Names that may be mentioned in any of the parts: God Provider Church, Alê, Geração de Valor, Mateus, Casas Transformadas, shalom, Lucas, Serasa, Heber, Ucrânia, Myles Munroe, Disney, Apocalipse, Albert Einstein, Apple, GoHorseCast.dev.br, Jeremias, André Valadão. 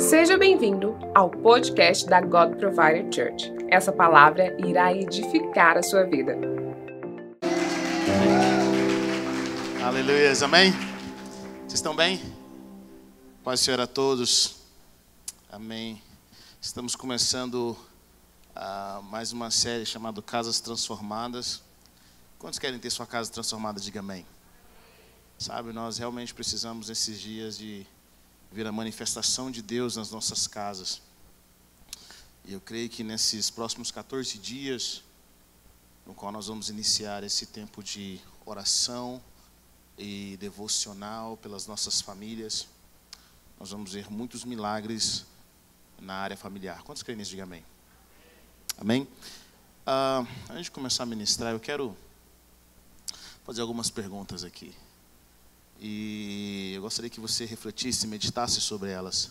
Seja bem-vindo ao podcast da God Provider Church. Essa palavra irá edificar a sua vida. Aleluia, amém? Vocês estão bem? Paz do Senhor a todos. Amém. Estamos começando mais uma série chamada Casas Transformadas. Quantos querem ter sua casa transformada? Diga amém. Sabe, nós realmente precisamos nesses dias de ver a manifestação de Deus nas nossas casas. E eu creio que nesses próximos 14 dias, no qual nós vamos iniciar esse tempo de oração e devocional pelas nossas famílias, nós vamos ver muitos milagres na área familiar. Quantos creem nisso? Diga amém. Amém? Antes de começar a ministrar, eu quero fazer algumas perguntas aqui. E eu gostaria que você refletisse, meditasse sobre elas.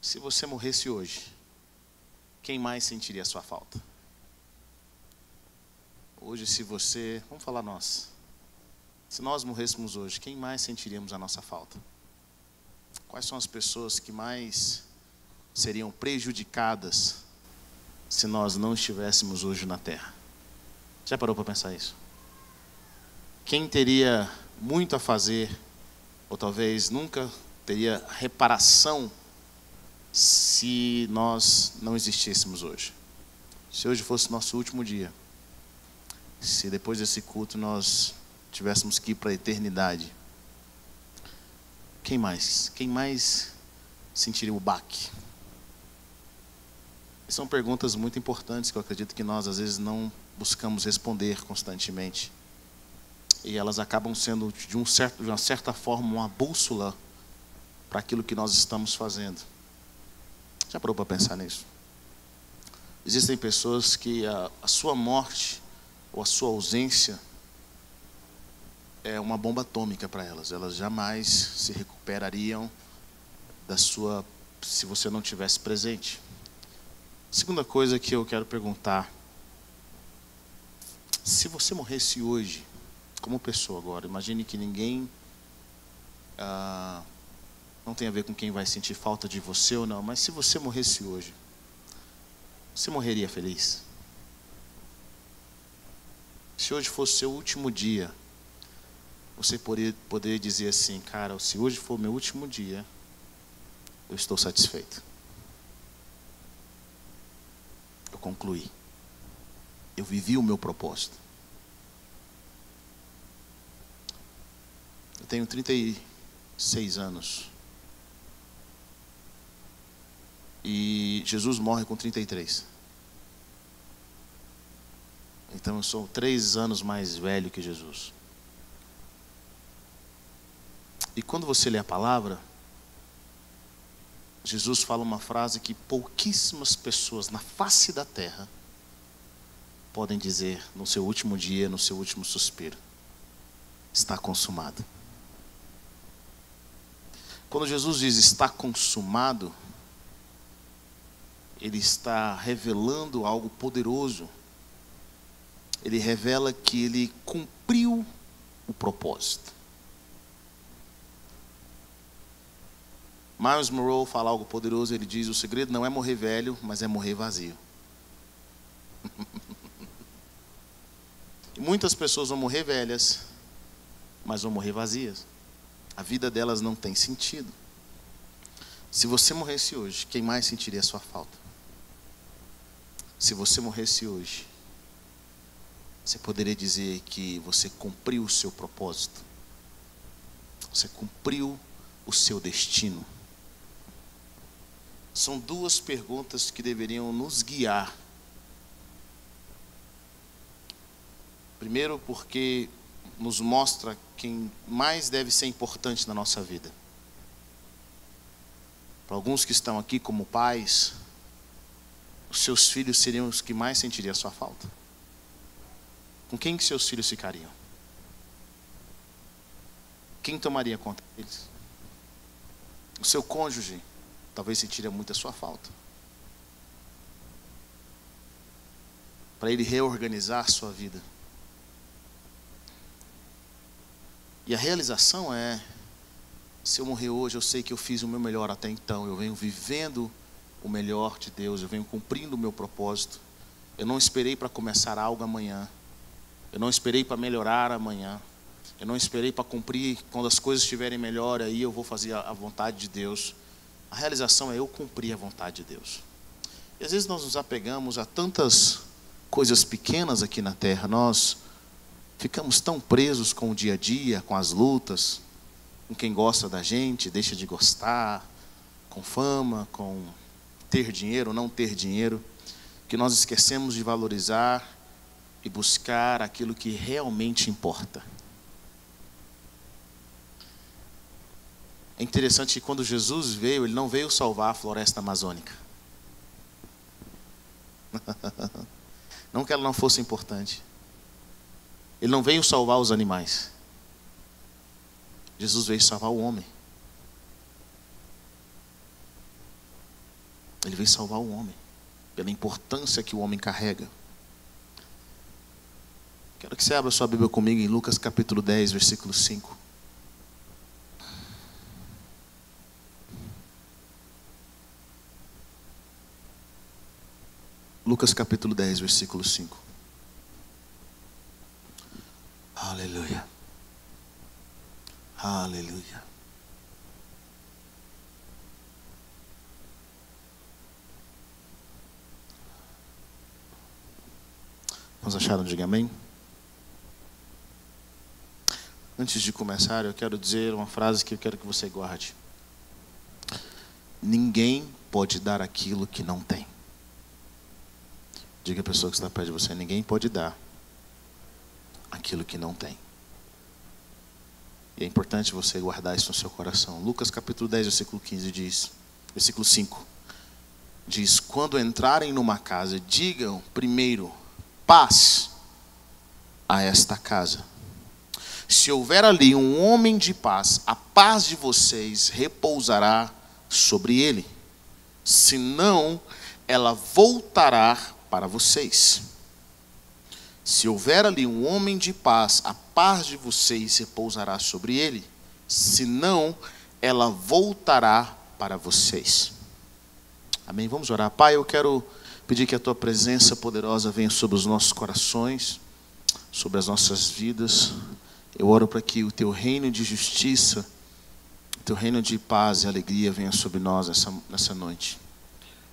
Se você morresse hoje, quem mais sentiria a sua falta? Hoje, se você... Vamos falar nós. Se nós morrêssemos hoje, quem mais sentiríamos a nossa falta? Quais são as pessoas que mais seriam prejudicadas se nós não estivéssemos hoje na Terra? Já parou para pensar isso? Quem teria muito a fazer, ou talvez nunca teria reparação se nós não existíssemos hoje? Se hoje fosse nosso último dia, se depois desse culto nós tivéssemos que ir para a eternidade, quem mais? Quem mais sentiria o baque? São perguntas muito importantes que eu acredito que nós às vezes não buscamos responder constantemente. E elas acabam sendo, de uma certa forma, uma bússola para aquilo que nós estamos fazendo. Já parou para pensar nisso? Existem pessoas que a sua morte ou a sua ausência é uma bomba atômica para elas. Elas jamais se recuperariam da sua, se você não tivesse presente. Segunda coisa que eu quero perguntar: se você morresse hoje, como pessoa agora, imagine que ninguém, não tem a ver com quem vai sentir falta de você ou não, mas se você morresse hoje, você morreria feliz? Se hoje fosse seu último dia, você poderia dizer assim: cara, se hoje for meu último dia, eu estou satisfeito. Eu concluí. Eu vivi o meu propósito. Eu tenho 36 anos. E Jesus morre com 33. Então eu sou 3 anos mais velho que Jesus. E quando você lê a palavra, Jesus fala uma frase que pouquíssimas pessoas na face da terra podem dizer no seu último dia, no seu último suspiro: está consumado. Quando Jesus diz está consumado, Ele está revelando algo poderoso. Ele revela que Ele cumpriu o propósito. Myles Munroe fala algo poderoso. Ele diz: o segredo não é morrer velho, mas é morrer vazio. E muitas pessoas vão morrer velhas, mas vão morrer vazias. A vida delas não tem sentido. Se você morresse hoje, quem mais sentiria a sua falta? Se você morresse hoje, você poderia dizer que você cumpriu o seu propósito. Você cumpriu o seu destino. São duas perguntas que deveriam nos guiar. Primeiro, porque nos mostra quem mais deve ser importante na nossa vida. Para alguns que estão aqui como pais, os seus filhos seriam os que mais sentiriam a sua falta. Com quem que seus filhos ficariam? Quem tomaria conta deles? O seu cônjuge talvez sentiria muito a sua falta. Para ele reorganizar a sua vida. E a realização é se eu morrer hoje, eu sei que eu fiz o meu melhor até então. Eu venho vivendo o melhor de Deus, eu venho cumprindo o meu propósito. Eu não esperei para começar algo amanhã. Eu não esperei para melhorar amanhã. Eu não esperei para cumprir, quando as coisas estiverem melhor, aí eu vou fazer a vontade de Deus. A realização é eu cumprir a vontade de Deus. E às vezes nós nos apegamos a tantas coisas pequenas aqui na terra. Nós ficamos tão presos com o dia a dia, com as lutas, com quem gosta da gente, deixa de gostar, com fama, com ter dinheiro ou não ter dinheiro, que nós esquecemos de valorizar e buscar aquilo que realmente importa. É interessante que quando Jesus veio, ele não veio salvar a floresta amazônica. Não que ela não fosse importante. Ele não veio salvar os animais. Jesus veio salvar o homem. Ele veio salvar o homem, pela importância que o homem carrega. Quero que você abra sua Bíblia comigo em Lucas capítulo 10, versículo 5. Lucas capítulo 10, versículo 5. Aleluia. Aleluia. Vocês acharam? Diga amém. Antes de começar, eu quero dizer uma frase que eu quero que você guarde. Ninguém pode dar aquilo que não tem. Diga à pessoa que está perto de você, ninguém pode dar aquilo que não tem. E é importante você guardar isso no seu coração. Lucas capítulo 10, versículo 15 diz, versículo 5, diz: quando entrarem numa casa, digam primeiro, paz a esta casa. Se houver ali um homem de paz, a paz de vocês repousará sobre ele. Se não, ela voltará para vocês. Se houver ali um homem de paz, a paz de vocês repousará sobre ele. Se não, ela voltará para vocês. Amém? Vamos orar. Pai, eu quero pedir que a Tua presença poderosa venha sobre os nossos corações, sobre as nossas vidas. Eu oro para que o Teu reino de justiça, o Teu reino de paz e alegria venha sobre nós nessa noite.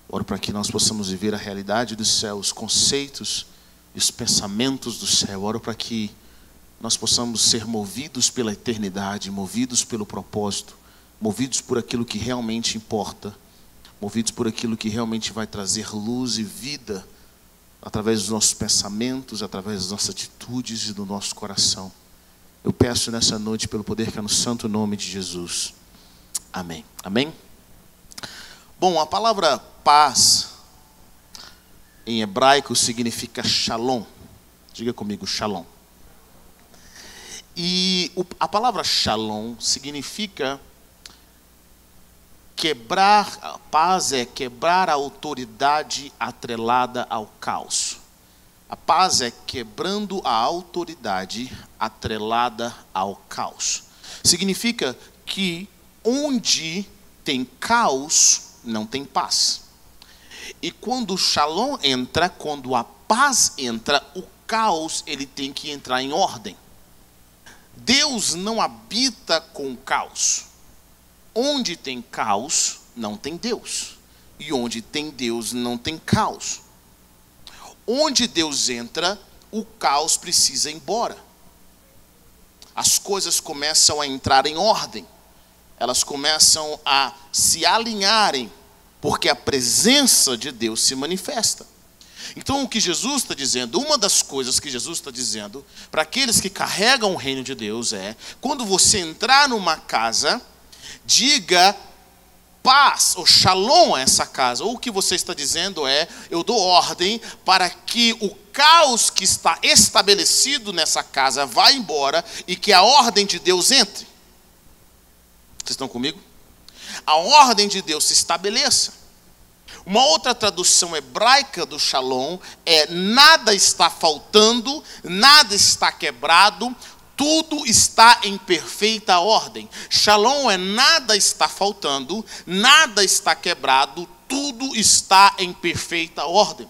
Oro para que nós possamos viver a realidade do céu, os conceitos e os pensamentos do céu. Oro para que nós possamos ser movidos pela eternidade, movidos pelo propósito, movidos por aquilo que realmente importa, movidos por aquilo que realmente vai trazer luz e vida através dos nossos pensamentos, através das nossas atitudes e do nosso coração. Eu peço nessa noite pelo poder que é no santo nome de Jesus. Amém. Amém? Bom, a palavra paz em hebraico significa shalom. Diga comigo, shalom. E a palavra shalom significa quebrar. A paz é quebrar a autoridade atrelada ao caos. A paz é quebrando a autoridade atrelada ao caos. Significa que onde tem caos, não tem paz. E quando o shalom entra, quando a paz entra, o caos ele tem que entrar em ordem. Deus não habita com caos. Onde tem caos, não tem Deus. E onde tem Deus, não tem caos. Onde Deus entra, o caos precisa ir embora. As coisas começam a entrar em ordem. Elas começam a se alinharem, porque a presença de Deus se manifesta. Então o que Jesus está dizendo, uma das coisas que Jesus está dizendo para aqueles que carregam o reino de Deus é: quando você entrar numa casa, diga paz ou shalom a essa casa. Ou o que você está dizendo é: eu dou ordem para que o caos que está estabelecido nessa casa vá embora e que a ordem de Deus entre. Vocês estão comigo? A ordem de Deus se estabeleça. Uma outra tradução hebraica do shalom é: nada está faltando, nada está quebrado, Tudo está em perfeita ordem. Shalom é nada está faltando, nada está quebrado, tudo está em perfeita ordem.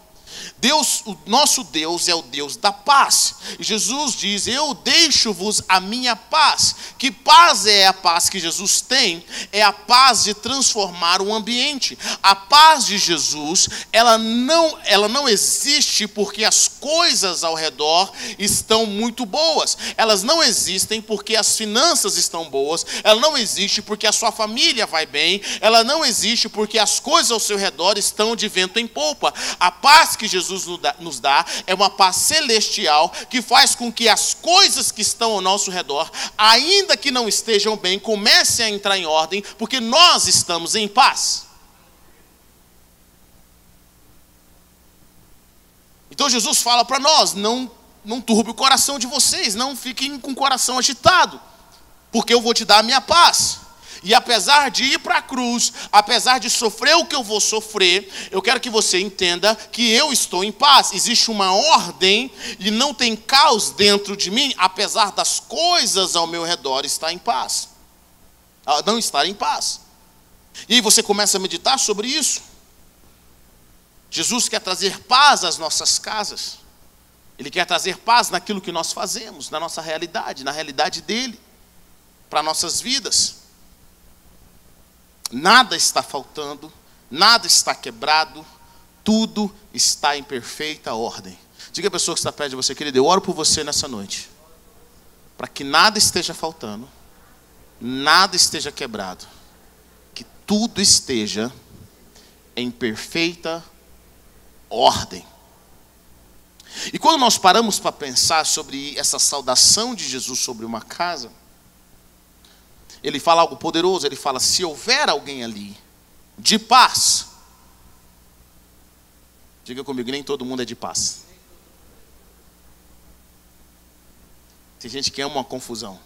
Deus, o nosso Deus é o Deus da paz. E Jesus diz: eu deixo-vos a minha paz. Que paz é a paz que Jesus tem? É a paz de transformar o ambiente. A paz de Jesus, ela não existe porque as coisas ao redor estão muito boas. Elas não existem porque as finanças estão boas. Ela não existe porque a sua família vai bem. Ela não existe porque as coisas ao seu redor estão de vento em popa. A paz que Jesus nos dá é uma paz celestial que faz com que as coisas que estão ao nosso redor, ainda que não estejam bem, comecem a entrar em ordem, porque nós estamos em paz. Então Jesus fala para nós: não turbe o coração de vocês, não fiquem com o coração agitado, porque eu vou te dar a minha paz. E apesar de ir para a cruz, apesar de sofrer o que eu vou sofrer, eu quero que você entenda que eu estou em paz. Existe uma ordem e não tem caos dentro de mim, apesar das coisas ao meu redor estar em paz. Não estar em paz. E aí você começa a meditar sobre isso. Jesus quer trazer paz às nossas casas. Ele quer trazer paz naquilo que nós fazemos, na nossa realidade, na realidade dele, para nossas vidas. Nada está faltando, nada está quebrado, tudo está em perfeita ordem. Diga à pessoa que está perto de você: querido, eu oro por você nessa noite, para que nada esteja faltando, nada esteja quebrado, que tudo esteja em perfeita ordem. E quando nós paramos para pensar sobre essa saudação de Jesus sobre uma casa, ele fala algo poderoso, ele fala: se houver alguém ali de paz. Diga comigo, nem todo mundo é de paz. Tem gente que ama uma confusão.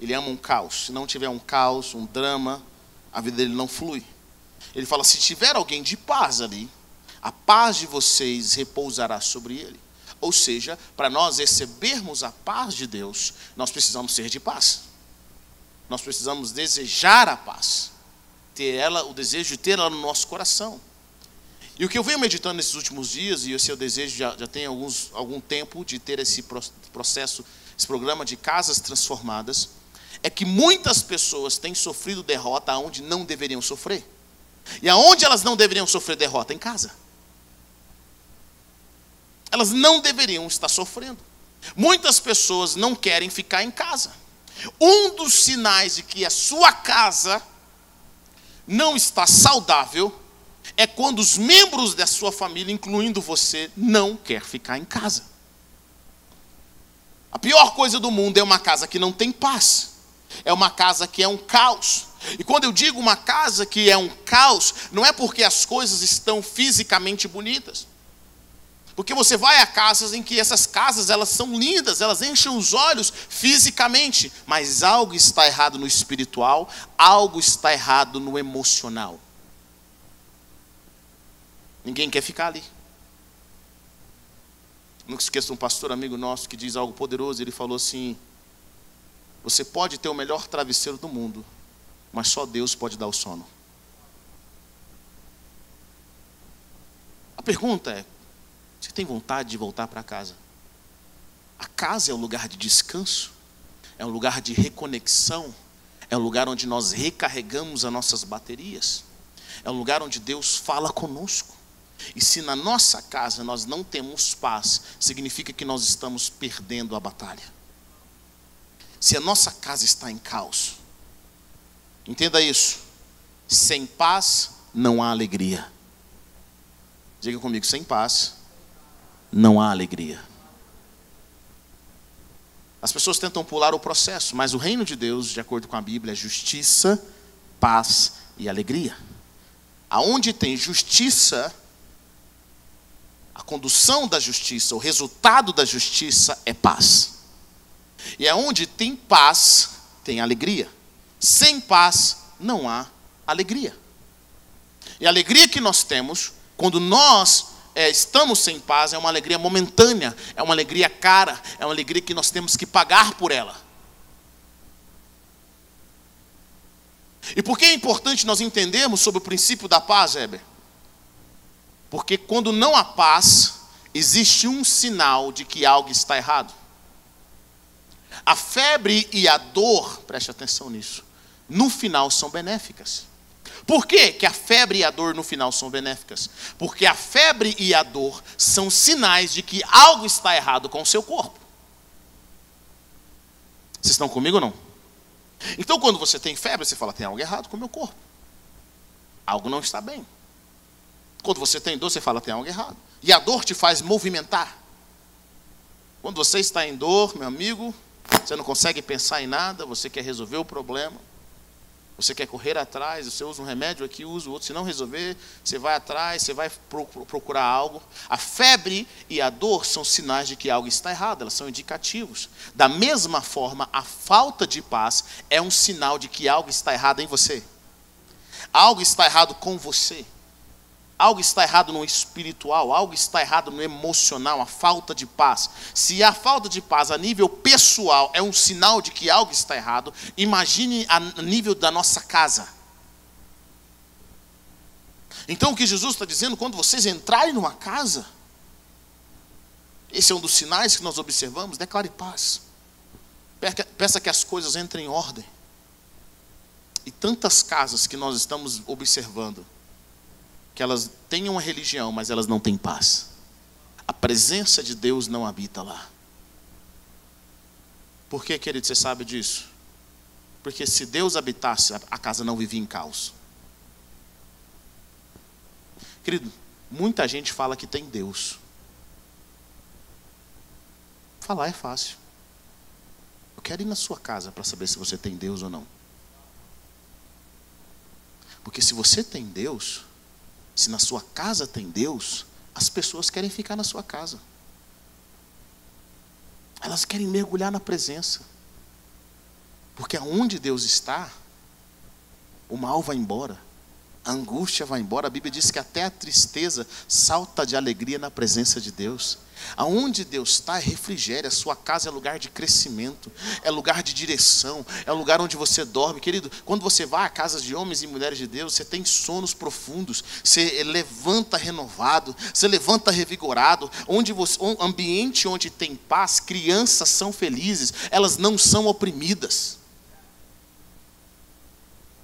Ele ama um caos. Se não tiver um caos, um drama, a vida dele não flui. Ele fala: se tiver alguém de paz ali, a paz de vocês repousará sobre ele. Ou seja, para nós recebermos a paz de Deus, nós precisamos ser de paz. Nós precisamos desejar a paz, ter ela, o desejo de ter ela no nosso coração. E o que eu venho meditando nesses últimos dias, e esse é o desejo, já tem algum tempo de ter esse processo, esse programa de Casas Transformadas, é que muitas pessoas têm sofrido derrota onde não deveriam sofrer. E aonde elas não deveriam sofrer derrota? Em casa. Elas não deveriam estar sofrendo. Muitas pessoas não querem ficar em casa. Um dos sinais de que a sua casa não está saudável é quando os membros da sua família, incluindo você, não quer ficar em casa. A pior coisa do mundo é uma casa que não tem paz. É uma casa que é um caos. E quando eu digo uma casa que é um caos, não é porque as coisas estão fisicamente bonitas. Porque você vai a casas em que essas casas, elas são lindas, elas enchem os olhos fisicamente, mas algo está errado no espiritual, algo está errado no emocional. Ninguém quer ficar ali. Nunca esqueça um pastor amigo nosso que diz algo poderoso, ele falou assim: você pode ter o melhor travesseiro do mundo, mas só Deus pode dar o sono. A pergunta é: você tem vontade de voltar para casa? A casa é um lugar de descanso, é um lugar de reconexão, é um lugar onde nós recarregamos as nossas baterias, é um lugar onde Deus fala conosco. E se na nossa casa nós não temos paz, significa que nós estamos perdendo a batalha. Se a nossa casa está em caos, entenda isso: sem paz não há alegria. Diga comigo: sem paz não há alegria. As pessoas tentam pular o processo, mas o reino de Deus, de acordo com a Bíblia, é justiça, paz e alegria. Aonde tem justiça, a condução da justiça, o resultado da justiça é paz. E aonde tem paz, tem alegria. Sem paz, não há alegria. E a alegria que nós temos, quando nós estamos sem paz, é uma alegria momentânea, é uma alegria cara, é uma alegria que nós temos que pagar por ela. E por que é importante nós entendermos sobre o princípio da paz, Heber? Porque quando não há paz, existe um sinal de que algo está errado. A febre e a dor, preste atenção nisso, no final são benéficas. Por quê que a febre e a dor no final são benéficas? Porque a febre e a dor são sinais de que algo está errado com o seu corpo. Vocês estão comigo ou não? Então, quando você tem febre, você fala, tem algo errado com o meu corpo. Algo não está bem. Quando você tem dor, você fala, tem algo errado. E a dor te faz movimentar. Quando você está em dor, meu amigo, você não consegue pensar em nada, você quer resolver o problema. Você quer correr atrás, você usa um remédio aqui, usa o outro. Se não resolver, você vai atrás, você vai procurar algo. A febre e a dor são sinais de que algo está errado, elas são indicativos. Da mesma forma, a falta de paz é um sinal de que algo está errado em você. Algo está errado com você. Algo está errado no espiritual, algo está errado no emocional, a falta de paz. Se a falta de paz a nível pessoal é um sinal de que algo está errado, imagine a nível da nossa casa. Então o que Jesus está dizendo, quando vocês entrarem numa casa, esse é um dos sinais que nós observamos, declare paz. Peça que as coisas entrem em ordem. E tantas casas que nós estamos observando, que elas têm uma religião, mas elas não têm paz. A presença de Deus não habita lá. Por que, querido, você sabe disso? Porque se Deus habitasse, a casa não vivia em caos. Querido, muita gente fala que tem Deus. Falar é fácil. Eu quero ir na sua casa para saber se você tem Deus ou não. Porque se você tem Deus... Se na sua casa tem Deus, as pessoas querem ficar na sua casa. Elas querem mergulhar na presença. Porque aonde Deus está, o mal vai embora. A angústia vai embora. A Bíblia diz que até a tristeza salta de alegria na presença de Deus. Aonde Deus está é refrigério, a sua casa é lugar de crescimento, é lugar de direção, é lugar onde você dorme. Querido, quando você vai a casas de homens e mulheres de Deus, você tem sonos profundos, você levanta renovado, você levanta revigorado. Um ambiente onde tem paz, crianças são felizes, elas não são oprimidas.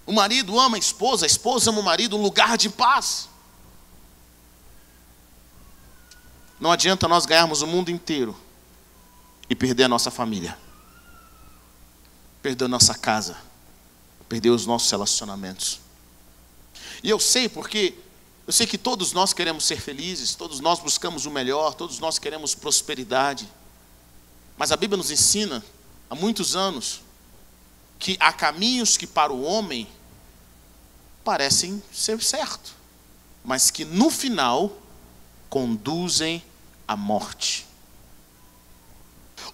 O marido ama a esposa ama o marido, um lugar de paz. Não adianta nós ganharmos o mundo inteiro e perder a nossa família, perder a nossa casa, perder os nossos relacionamentos. E eu sei porque, eu sei que todos nós queremos ser felizes, todos nós buscamos o melhor, todos nós queremos prosperidade. Mas a Bíblia nos ensina, há muitos anos, que há caminhos que para o homem parecem ser certo, mas que no final conduzem à morte.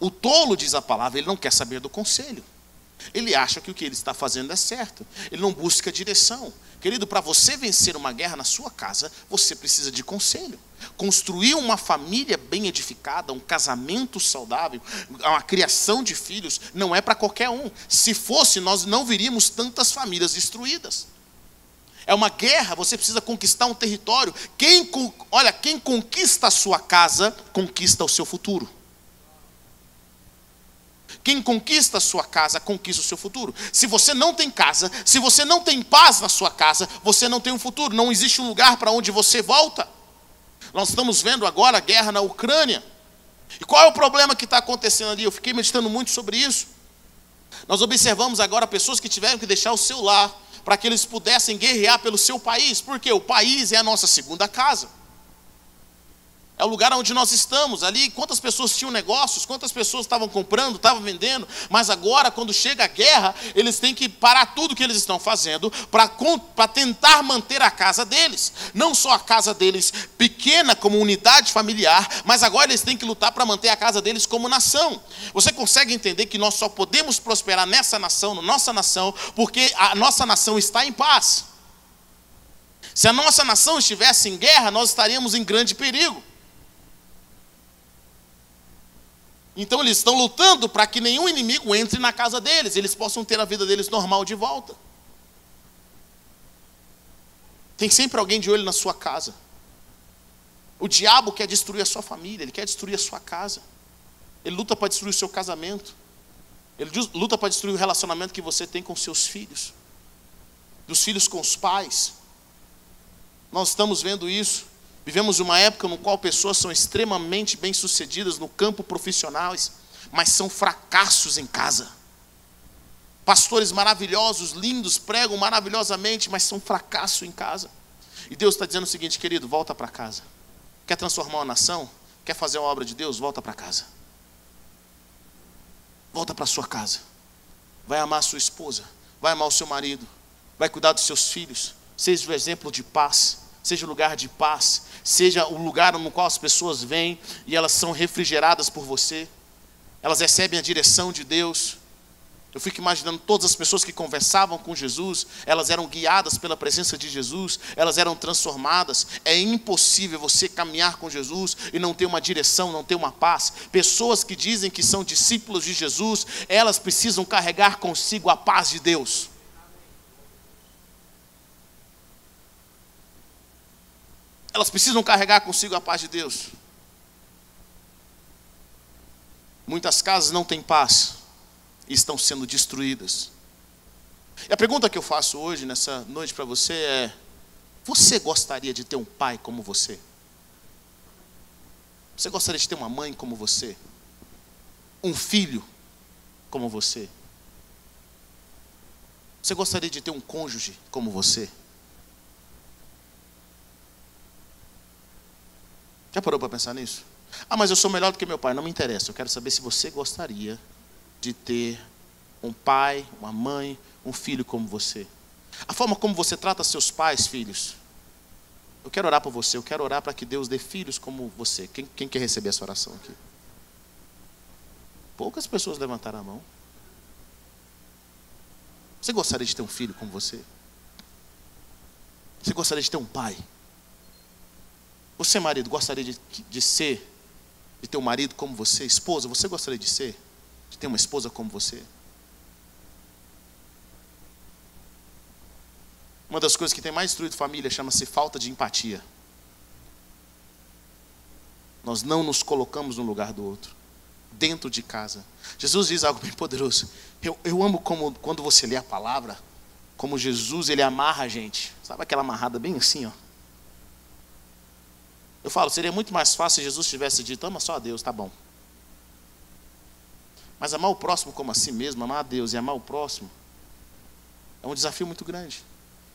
O tolo, diz a palavra, ele não quer saber do conselho. Ele acha que o que ele está fazendo é certo. Ele não busca direção. Querido, para você vencer uma guerra na sua casa, você precisa de conselho. Construir uma família bem edificada, um casamento saudável, uma criação de filhos, não é para qualquer um. Se fosse, nós não veríamos tantas famílias destruídas. É uma guerra, você precisa conquistar um território. Quem conquista a sua casa, conquista o seu futuro. Quem conquista a sua casa, conquista o seu futuro. Se você não tem casa, se você não tem paz na sua casa, você não tem um futuro. Não existe um lugar para onde você volta. Nós estamos vendo agora a guerra na Ucrânia. E qual é o problema que está acontecendo ali? Eu fiquei meditando muito sobre isso. Nós observamos agora pessoas que tiveram que deixar o seu lar para que eles pudessem guerrear pelo seu país. Porque o país é a nossa segunda casa. É o lugar onde nós estamos, ali quantas pessoas tinham negócios, quantas pessoas estavam comprando, estavam vendendo, mas agora quando chega a guerra, eles têm que parar tudo que eles estão fazendo para tentar manter a casa deles. Não só a casa deles pequena como unidade familiar, mas agora eles têm que lutar para manter a casa deles como nação. Você consegue entender que nós só podemos prosperar nessa nação, na nossa nação, porque a nossa nação está em paz. Se a nossa nação estivesse em guerra, nós estaríamos em grande perigo. Então eles estão lutando para que nenhum inimigo entre na casa deles, eles possam ter a vida deles normal de volta. Tem sempre alguém de olho na sua casa. O diabo quer destruir a sua família, ele quer destruir a sua casa. Ele luta para destruir o seu casamento. Ele luta para destruir o relacionamento que você tem com seus filhos. Dos filhos com os pais. Nós estamos vendo isso. Vivemos uma época no qual pessoas são extremamente bem-sucedidas no campo profissionais, mas são fracassos em casa. Pastores maravilhosos, lindos, pregam maravilhosamente, mas são fracasso em casa. E Deus está dizendo o seguinte, querido, volta para casa. Quer transformar uma nação? Quer fazer uma obra de Deus? Volta para casa. Volta para sua casa. Vai amar sua esposa. Vai amar o seu marido. Vai cuidar dos seus filhos. Seja o exemplo de paz. Seja o lugar de paz. Seja o lugar no qual as pessoas vêm e elas são refrigeradas por você. Elas recebem a direção de Deus. Eu fico imaginando todas as pessoas que conversavam com Jesus, elas eram guiadas pela presença de Jesus, elas eram transformadas. É impossível você caminhar com Jesus e não ter uma direção, não ter uma paz. Pessoas que dizem que são discípulos de Jesus, elas precisam carregar consigo a paz de Deus. Elas precisam carregar consigo a paz de Deus. Muitas casas não têm paz. Estão sendo destruídas. E a pergunta que eu faço hoje, nessa noite para você é: você gostaria de ter um pai como você? Você gostaria de ter uma mãe como você? Um filho como você? Você gostaria de ter um cônjuge como você? Já parou para pensar nisso? Ah, mas eu sou melhor do que meu pai. Não me interessa, eu quero saber se você gostaria de ter um pai, uma mãe, um filho como você. A forma como você trata seus pais, filhos. Eu quero orar por você, eu quero orar para que Deus dê filhos como você. Quem quer receber essa oração aqui? Poucas pessoas levantaram a mão. Você gostaria de ter um filho como você? Você gostaria de ter um pai? Você, marido, gostaria de ter um marido como você? Esposa, você gostaria de ser? De ter uma esposa como você? Uma das coisas que tem mais destruído família chama-se falta de empatia. Nós não nos colocamos no lugar do outro, dentro de casa. Jesus diz algo bem poderoso. Eu amo como, quando você lê a palavra, como Jesus, ele amarra a gente. Sabe aquela amarrada bem assim, ó? Eu falo, seria muito mais fácil se Jesus tivesse dito, ama só a Deus, tá bom. Mas amar o próximo como a si mesmo, amar a Deus e amar o próximo, é um desafio muito grande.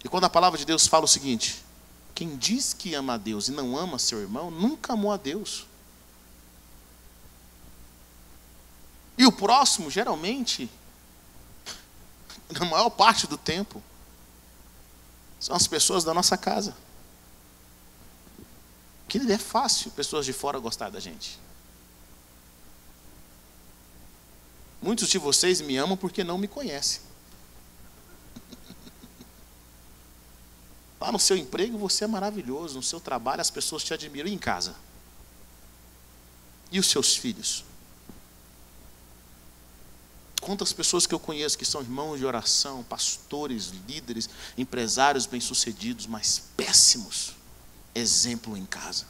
E quando a palavra de Deus fala o seguinte, quem diz que ama a Deus e não ama seu irmão, nunca amou a Deus. E o próximo, geralmente, na maior parte do tempo, são as pessoas da nossa casa. Porque é fácil pessoas de fora gostar da gente. Muitos de vocês me amam porque não me conhecem. Lá no seu emprego você é maravilhoso, no seu trabalho as pessoas te admiram. E em casa? E os seus filhos? Quantas pessoas que eu conheço que são irmãos de oração, pastores, líderes, empresários bem-sucedidos, mas péssimos exemplo em casa.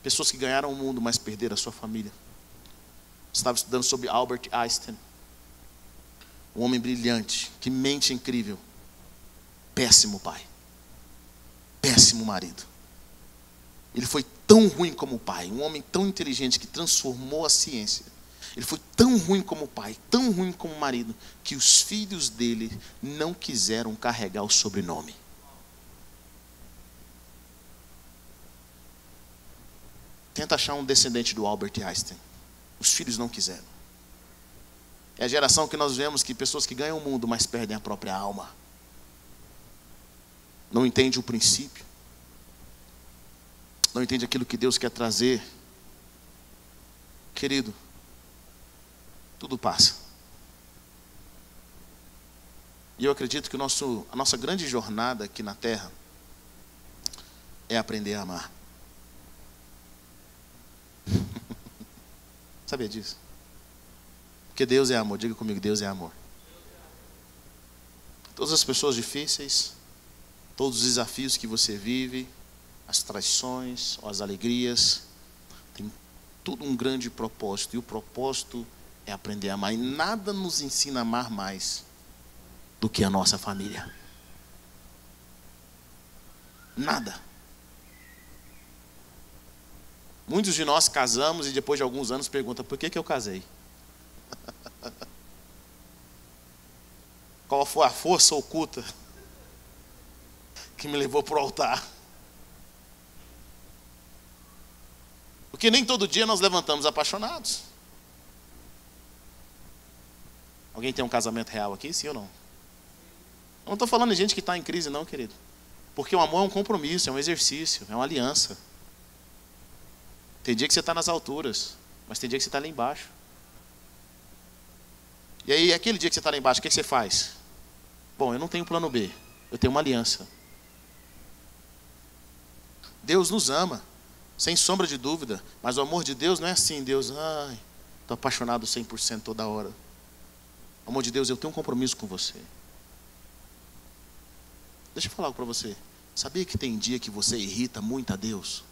Pessoas que ganharam o mundo, mas perderam a sua família. Estava estudando sobre Albert Einstein, um homem brilhante, que mente incrível, péssimo pai, péssimo marido. Ele foi tão ruim como pai, um homem tão inteligente que transformou a ciência. Ele foi tão ruim como pai, tão ruim como marido, que os filhos dele não quiseram carregar o sobrenome. Tenta achar um descendente do Albert Einstein. Os filhos não quiseram. É a geração que nós vemos que pessoas que ganham o mundo, mas perdem a própria alma. Não entende o princípio. Não entende aquilo que Deus quer trazer. Querido, tudo passa. E eu acredito que a nossa grande jornada aqui na Terra é aprender a amar. Sabia disso? Porque Deus é amor. Diga comigo, Deus é amor. Todas as pessoas difíceis, todos os desafios que você vive, as traições, as alegrias, tem tudo um grande propósito. E o propósito é aprender a amar. E nada nos ensina a amar mais do que a nossa família. Nada. Muitos de nós casamos e depois de alguns anos perguntam, por que que eu casei? Qual foi a força oculta que me levou para o altar? Porque nem todo dia nós levantamos apaixonados. Alguém tem um casamento real aqui, sim ou não? Eu não estou falando de gente que está em crise não, querido. Porque o amor é um compromisso, é um exercício, é uma aliança. Tem dia que você está nas alturas, mas tem dia que você está lá embaixo. E aí, aquele dia que você está lá embaixo, o que você faz? Bom, eu não tenho plano B, eu tenho uma aliança. Deus nos ama, sem sombra de dúvida, mas o amor de Deus não é assim. Deus, ai, estou apaixonado 100% toda hora. O amor de Deus, eu tenho um compromisso com você. Deixa eu falar algo para você. Sabia que tem dia que você irrita muito a Deus?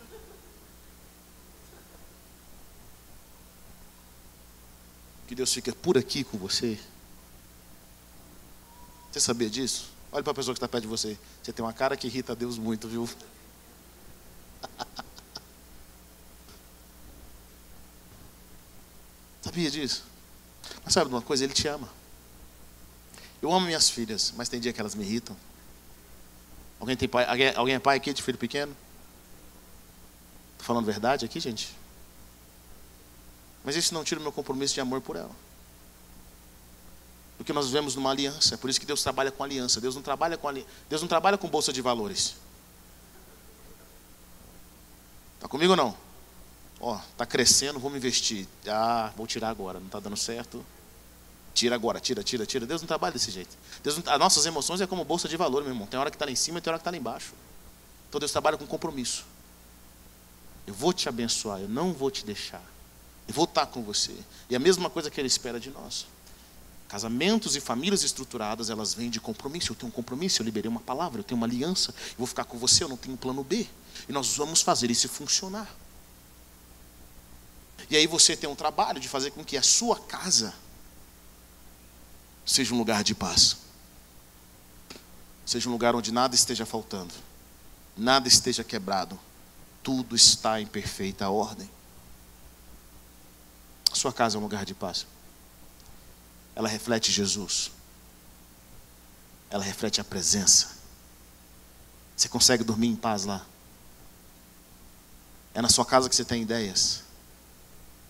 Que Deus fica por aqui com você. Você sabia disso? Olha para a pessoa que está perto de você. Você tem uma cara que irrita a Deus muito, viu? Sabia disso? Mas sabe de uma coisa? Ele te ama. Eu amo minhas filhas, mas tem dia que elas me irritam. Alguém tem pai? Alguém é pai aqui de filho pequeno? Estou falando verdade aqui, gente? Mas isso não tira o meu compromisso de amor por ela. Porque nós vivemos numa aliança. É por isso que Deus trabalha com aliança. Deus não trabalha com bolsa de valores. Está comigo ou não? Ó, está crescendo, vamos investir. Ah, vou tirar agora, não está dando certo. Tira agora, tira. Deus não trabalha desse jeito. As nossas emoções é como bolsa de valor, meu irmão. Tem hora que está lá em cima e tem hora que está lá embaixo. Então Deus trabalha com compromisso. Eu vou te abençoar, eu não vou te deixar. Eu vou estar com você. E a mesma coisa que Ele espera de nós. Casamentos e famílias estruturadas, elas vêm de compromisso. Eu tenho um compromisso, eu liberei uma palavra, eu tenho uma aliança. Eu vou ficar com você, eu não tenho um plano B. E nós vamos fazer isso funcionar. E aí você tem um trabalho de fazer com que a sua casa seja um lugar de paz. Seja um lugar onde nada esteja faltando. Nada esteja quebrado. Tudo está em perfeita ordem. A sua casa é um lugar de paz. Ela reflete Jesus. Ela reflete a presença. Você consegue dormir em paz lá. É na sua casa que você tem ideias.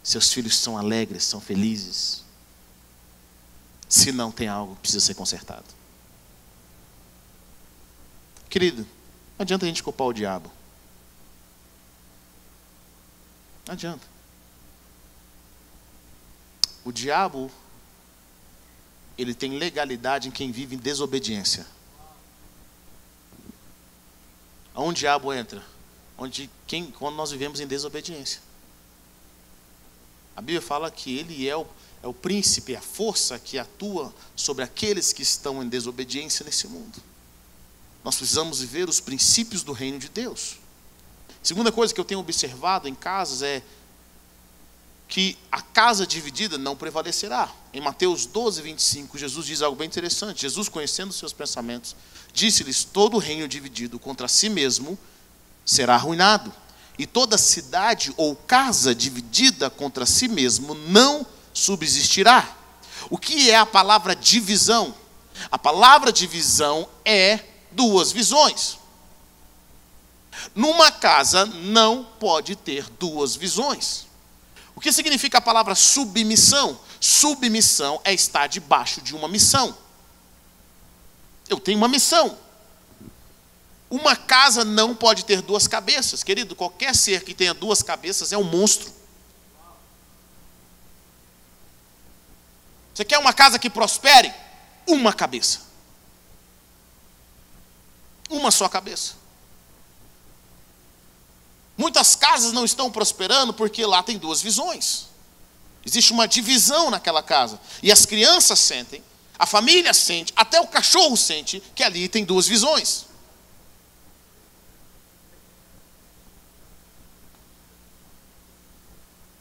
Seus filhos são alegres, são felizes. Se não, tem algo que precisa ser consertado. Querido, não adianta a gente culpar o diabo. Não adianta. O diabo, ele tem legalidade em quem vive em desobediência. Aonde o diabo entra? Quando nós vivemos em desobediência. A Bíblia fala que ele é o príncipe, a força que atua sobre aqueles que estão em desobediência nesse mundo. Nós precisamos viver os princípios do reino de Deus. Segunda coisa que eu tenho observado em casas é que a casa dividida não prevalecerá. Em Mateus 12, 25, Jesus diz algo bem interessante. Jesus, conhecendo seus pensamentos, disse-lhes, todo reino dividido contra si mesmo será arruinado. E toda cidade ou casa dividida contra si mesmo não subsistirá. O que é a palavra divisão? A palavra divisão é duas visões. Numa casa não pode ter duas visões. O que significa a palavra submissão? Submissão é estar debaixo de uma missão. Eu tenho uma missão. Uma casa não pode ter duas cabeças. Querido, qualquer ser que tenha duas cabeças é um monstro. Você quer uma casa que prospere? Uma cabeça. uma só cabeça. Muitas casas não estão prosperando porque lá tem duas visões. Existe uma divisão naquela casa. E as crianças sentem, a família sente, até o cachorro sente que ali tem duas visões.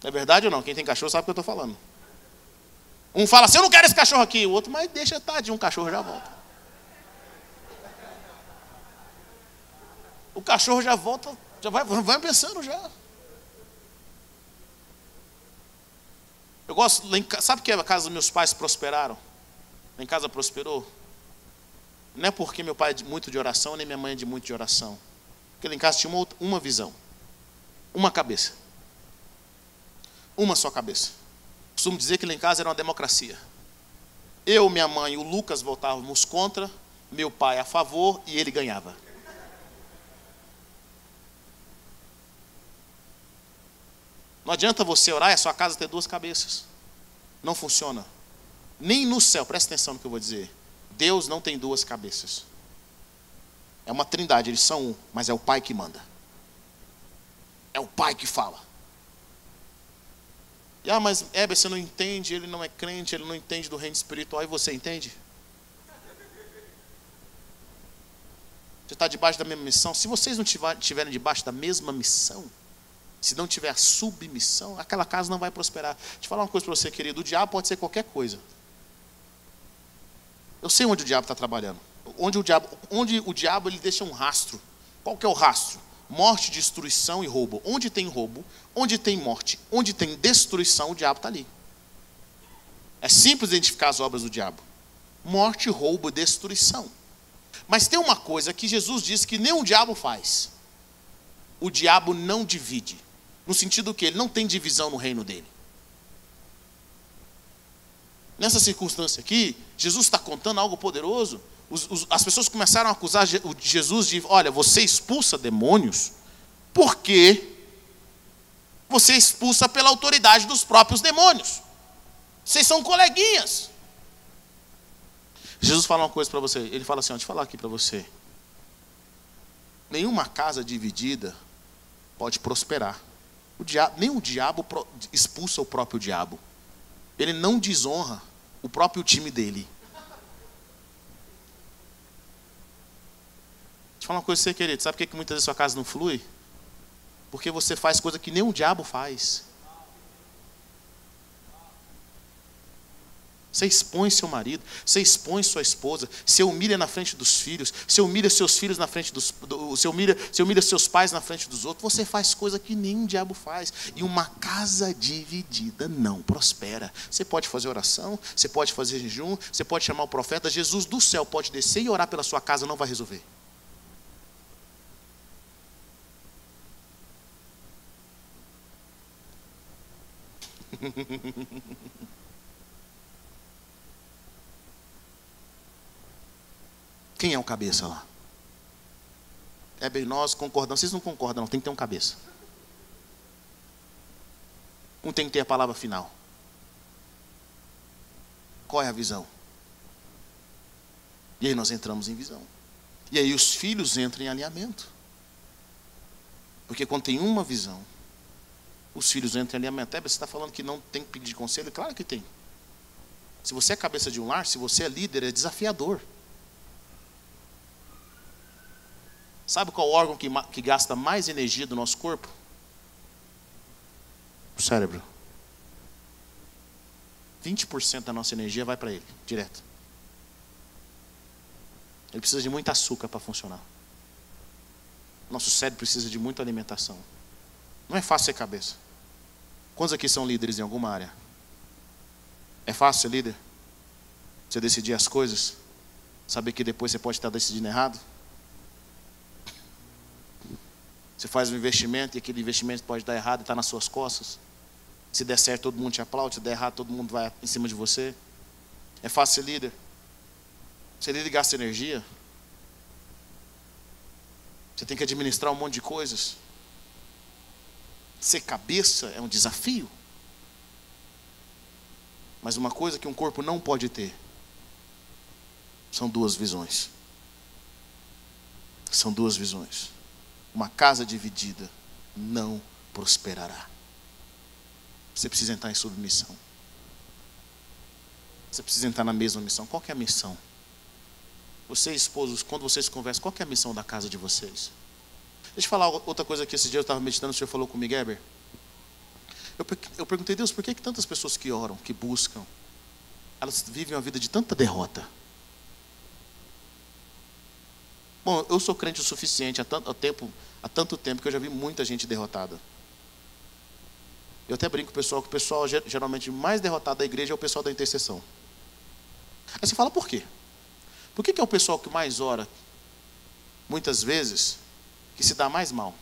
É verdade ou não? Quem tem cachorro sabe o que eu estou falando. Um fala assim, eu não quero esse cachorro aqui. O outro, mas deixa, tadinho, um cachorro já volta. O cachorro já volta, já vai pensando já. Eu gosto, sabe que a casa dos meus pais prosperaram? Lá em casa prosperou? Não é porque meu pai é muito de oração, nem minha mãe é de muito de oração. Porque lá em casa tinha uma visão. Uma cabeça. Uma só cabeça. Costumo dizer que lá em casa era uma democracia. Eu, minha mãe e o Lucas votávamos contra, meu pai a favor e ele ganhava. Não adianta você orar e a sua casa ter duas cabeças. Não funciona. Nem no céu, presta atenção no que eu vou dizer. Deus não tem duas cabeças. É uma trindade, eles são um, mas é o Pai que manda. É o Pai que fala. E, mas Heber, você não entende, ele não é crente, ele não entende do reino espiritual, e você entende? Você está debaixo da mesma missão. Se vocês não estiverem debaixo da mesma missão, se não tiver a submissão, aquela casa não vai prosperar. Deixa eu falar uma coisa para você, querido. O diabo pode ser qualquer coisa. Eu sei onde o diabo está trabalhando. Onde o diabo ele deixa um rastro. Qual que é o rastro? Morte, destruição e roubo. Onde tem roubo, onde tem morte, onde tem destruição, o diabo está ali. É simples identificar as obras do diabo. Morte, roubo e destruição. Mas tem uma coisa que Jesus diz que nem o diabo faz. O diabo não divide. No sentido que ele não tem divisão no reino dele. Nessa circunstância aqui, Jesus está contando algo poderoso. As pessoas começaram a acusar Jesus de, olha, você expulsa demônios porque você expulsa pela autoridade dos próprios demônios. Vocês são coleguinhas. Jesus fala uma coisa para você. Ele fala assim, ó, deixa eu falar aqui para você. Nenhuma casa dividida pode prosperar. Nem o diabo expulsa o próprio diabo. Ele não desonra o próprio time dele. Deixa eu falar uma coisa pra você, querido. Sabe por que muitas vezes sua casa não flui? Porque você faz coisa que nem o diabo faz. Você expõe seu marido, você expõe sua esposa, você humilha na frente dos filhos, você humilha seus filhos na frente dos... Você humilha seus pais na frente dos outros. Você faz coisa que nem o diabo faz. E uma casa dividida não prospera. Você pode fazer oração, você pode fazer jejum, você pode chamar o profeta. Jesus do céu pode descer e orar pela sua casa, não vai resolver. Quem é o cabeça lá? É bem, nós concordamos. Vocês não concordam, não. Tem que ter um cabeça. Um tem que ter a palavra final. Qual é a visão? E aí nós entramos em visão. E aí os filhos entram em alinhamento. Porque quando tem uma visão, os filhos entram em alinhamento. Você está falando que não tem que pedir conselho? Claro que tem. Se você é cabeça de um lar, se você é líder, é desafiador. Sabe qual órgão que gasta mais energia do nosso corpo? O cérebro. 20% da nossa energia vai para ele, direto. Ele precisa de muito açúcar para funcionar. Nosso cérebro precisa de muita alimentação. Não é fácil ser cabeça. Quantos aqui são líderes em alguma área? É fácil ser líder? Você decidir as coisas? Saber que depois você pode estar decidindo errado? Você faz um investimento e aquele investimento pode dar errado e está nas suas costas. Se der certo, todo mundo te aplaude. Se der errado, todo mundo vai em cima de você. É fácil ser líder. Ser líder gasta energia. Você tem que administrar um monte de coisas. Ser cabeça é um desafio. Mas uma coisa que um corpo não pode ter são duas visões. São duas visões. Uma casa dividida não prosperará. Você precisa entrar em submissão. Você precisa entrar na mesma missão. Qual que é a missão? Vocês, esposos, quando vocês conversam, qual que é a missão da casa de vocês? Deixa eu falar outra coisa que esse dia eu estava meditando, o Senhor falou comigo, Heber. Eu perguntei, Deus, por que tantas pessoas que oram, que buscam, elas vivem uma vida de tanta derrota? Bom, eu sou crente o suficiente há tanto tempo que eu já vi muita gente derrotada. Eu até brinco com o pessoal, que o pessoal geralmente mais derrotado da igreja é o pessoal da intercessão. Aí você fala, por quê? Por que é o pessoal que mais ora, muitas vezes, que se dá mais mal?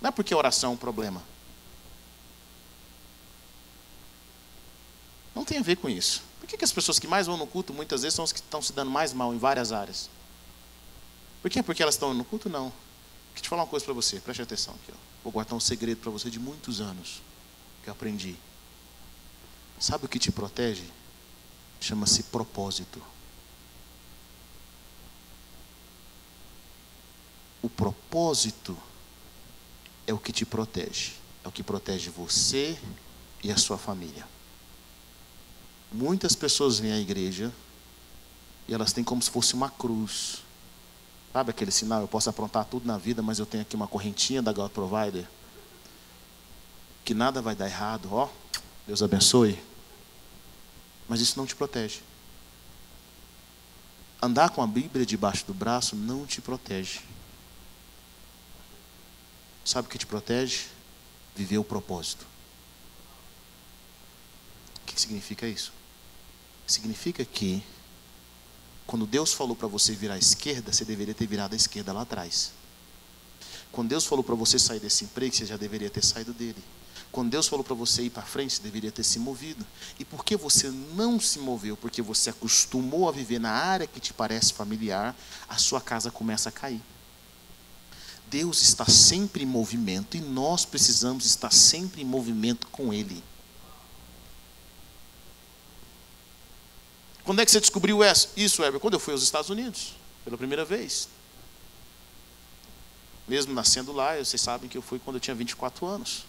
Não é porque a oração é um problema. Não tem a ver com isso. Por que as pessoas que mais vão no culto, muitas vezes, são as que estão se dando mais mal em várias áreas? Por quê? Porque elas estão no culto? Não. Deixa eu te falar uma coisa para você, preste atenção aqui, ó. Vou guardar um segredo para você de muitos anos, que eu aprendi. Sabe o que te protege? Chama-se propósito. O propósito é o que te protege. É o que protege você e a sua família. Muitas pessoas vêm à igreja e elas têm como se fosse uma cruz. Sabe aquele sinal? Eu posso aprontar tudo na vida, mas eu tenho aqui uma correntinha da God Provider. Que nada vai dar errado, ó. Deus abençoe. Mas isso não te protege. Andar com a Bíblia debaixo do braço não te protege. Sabe o que te protege? Viver o propósito. O que significa isso? Significa que quando Deus falou para você virar à esquerda, você deveria ter virado à esquerda lá atrás. Quando Deus falou para você sair desse emprego, você já deveria ter saído dele. Quando Deus falou para você ir para frente, você deveria ter se movido. E por que você não se moveu? Porque você acostumou a viver na área que te parece familiar, a sua casa começa a cair. Deus está sempre em movimento e nós precisamos estar sempre em movimento com Ele. Quando é que você descobriu isso, Heber? Quando eu fui aos Estados Unidos, pela primeira vez. Mesmo nascendo lá, vocês sabem que eu fui quando eu tinha 24 anos.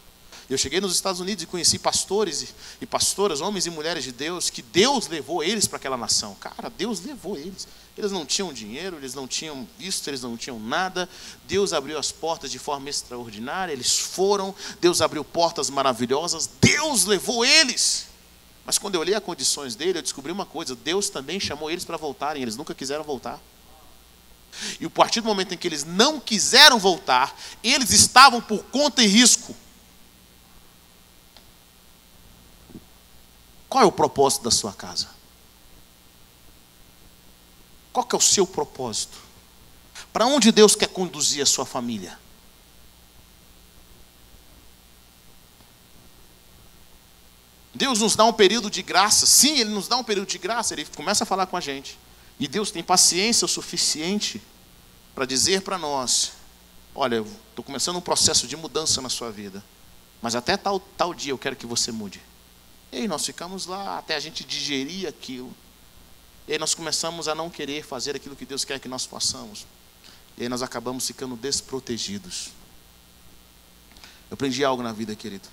Eu cheguei nos Estados Unidos e conheci pastores e pastoras, homens e mulheres de Deus, que Deus levou eles para aquela nação. Cara, Deus levou eles. Eles não tinham dinheiro, eles não tinham visto, eles não tinham nada. Deus abriu as portas de forma extraordinária, eles foram. Deus abriu portas maravilhosas. Deus levou eles. Mas quando eu olhei as condições dele, eu descobri uma coisa. Deus também chamou eles para voltarem, eles nunca quiseram voltar. E a partir do momento em que eles não quiseram voltar, eles estavam por conta e risco. Qual é o propósito da sua casa? Qual que é o seu propósito? Para onde Deus quer conduzir a sua família? Deus nos dá um período de graça. Sim, Ele nos dá um período de graça. Ele começa a falar com a gente. E Deus tem paciência o suficiente para dizer para nós, olha, eu estou começando um processo de mudança na sua vida, mas até tal dia eu quero que você mude. E aí nós ficamos lá até a gente digerir aquilo. E aí nós começamos a não querer fazer aquilo que Deus quer que nós façamos. E aí nós acabamos ficando desprotegidos. Eu aprendi algo na vida, querido.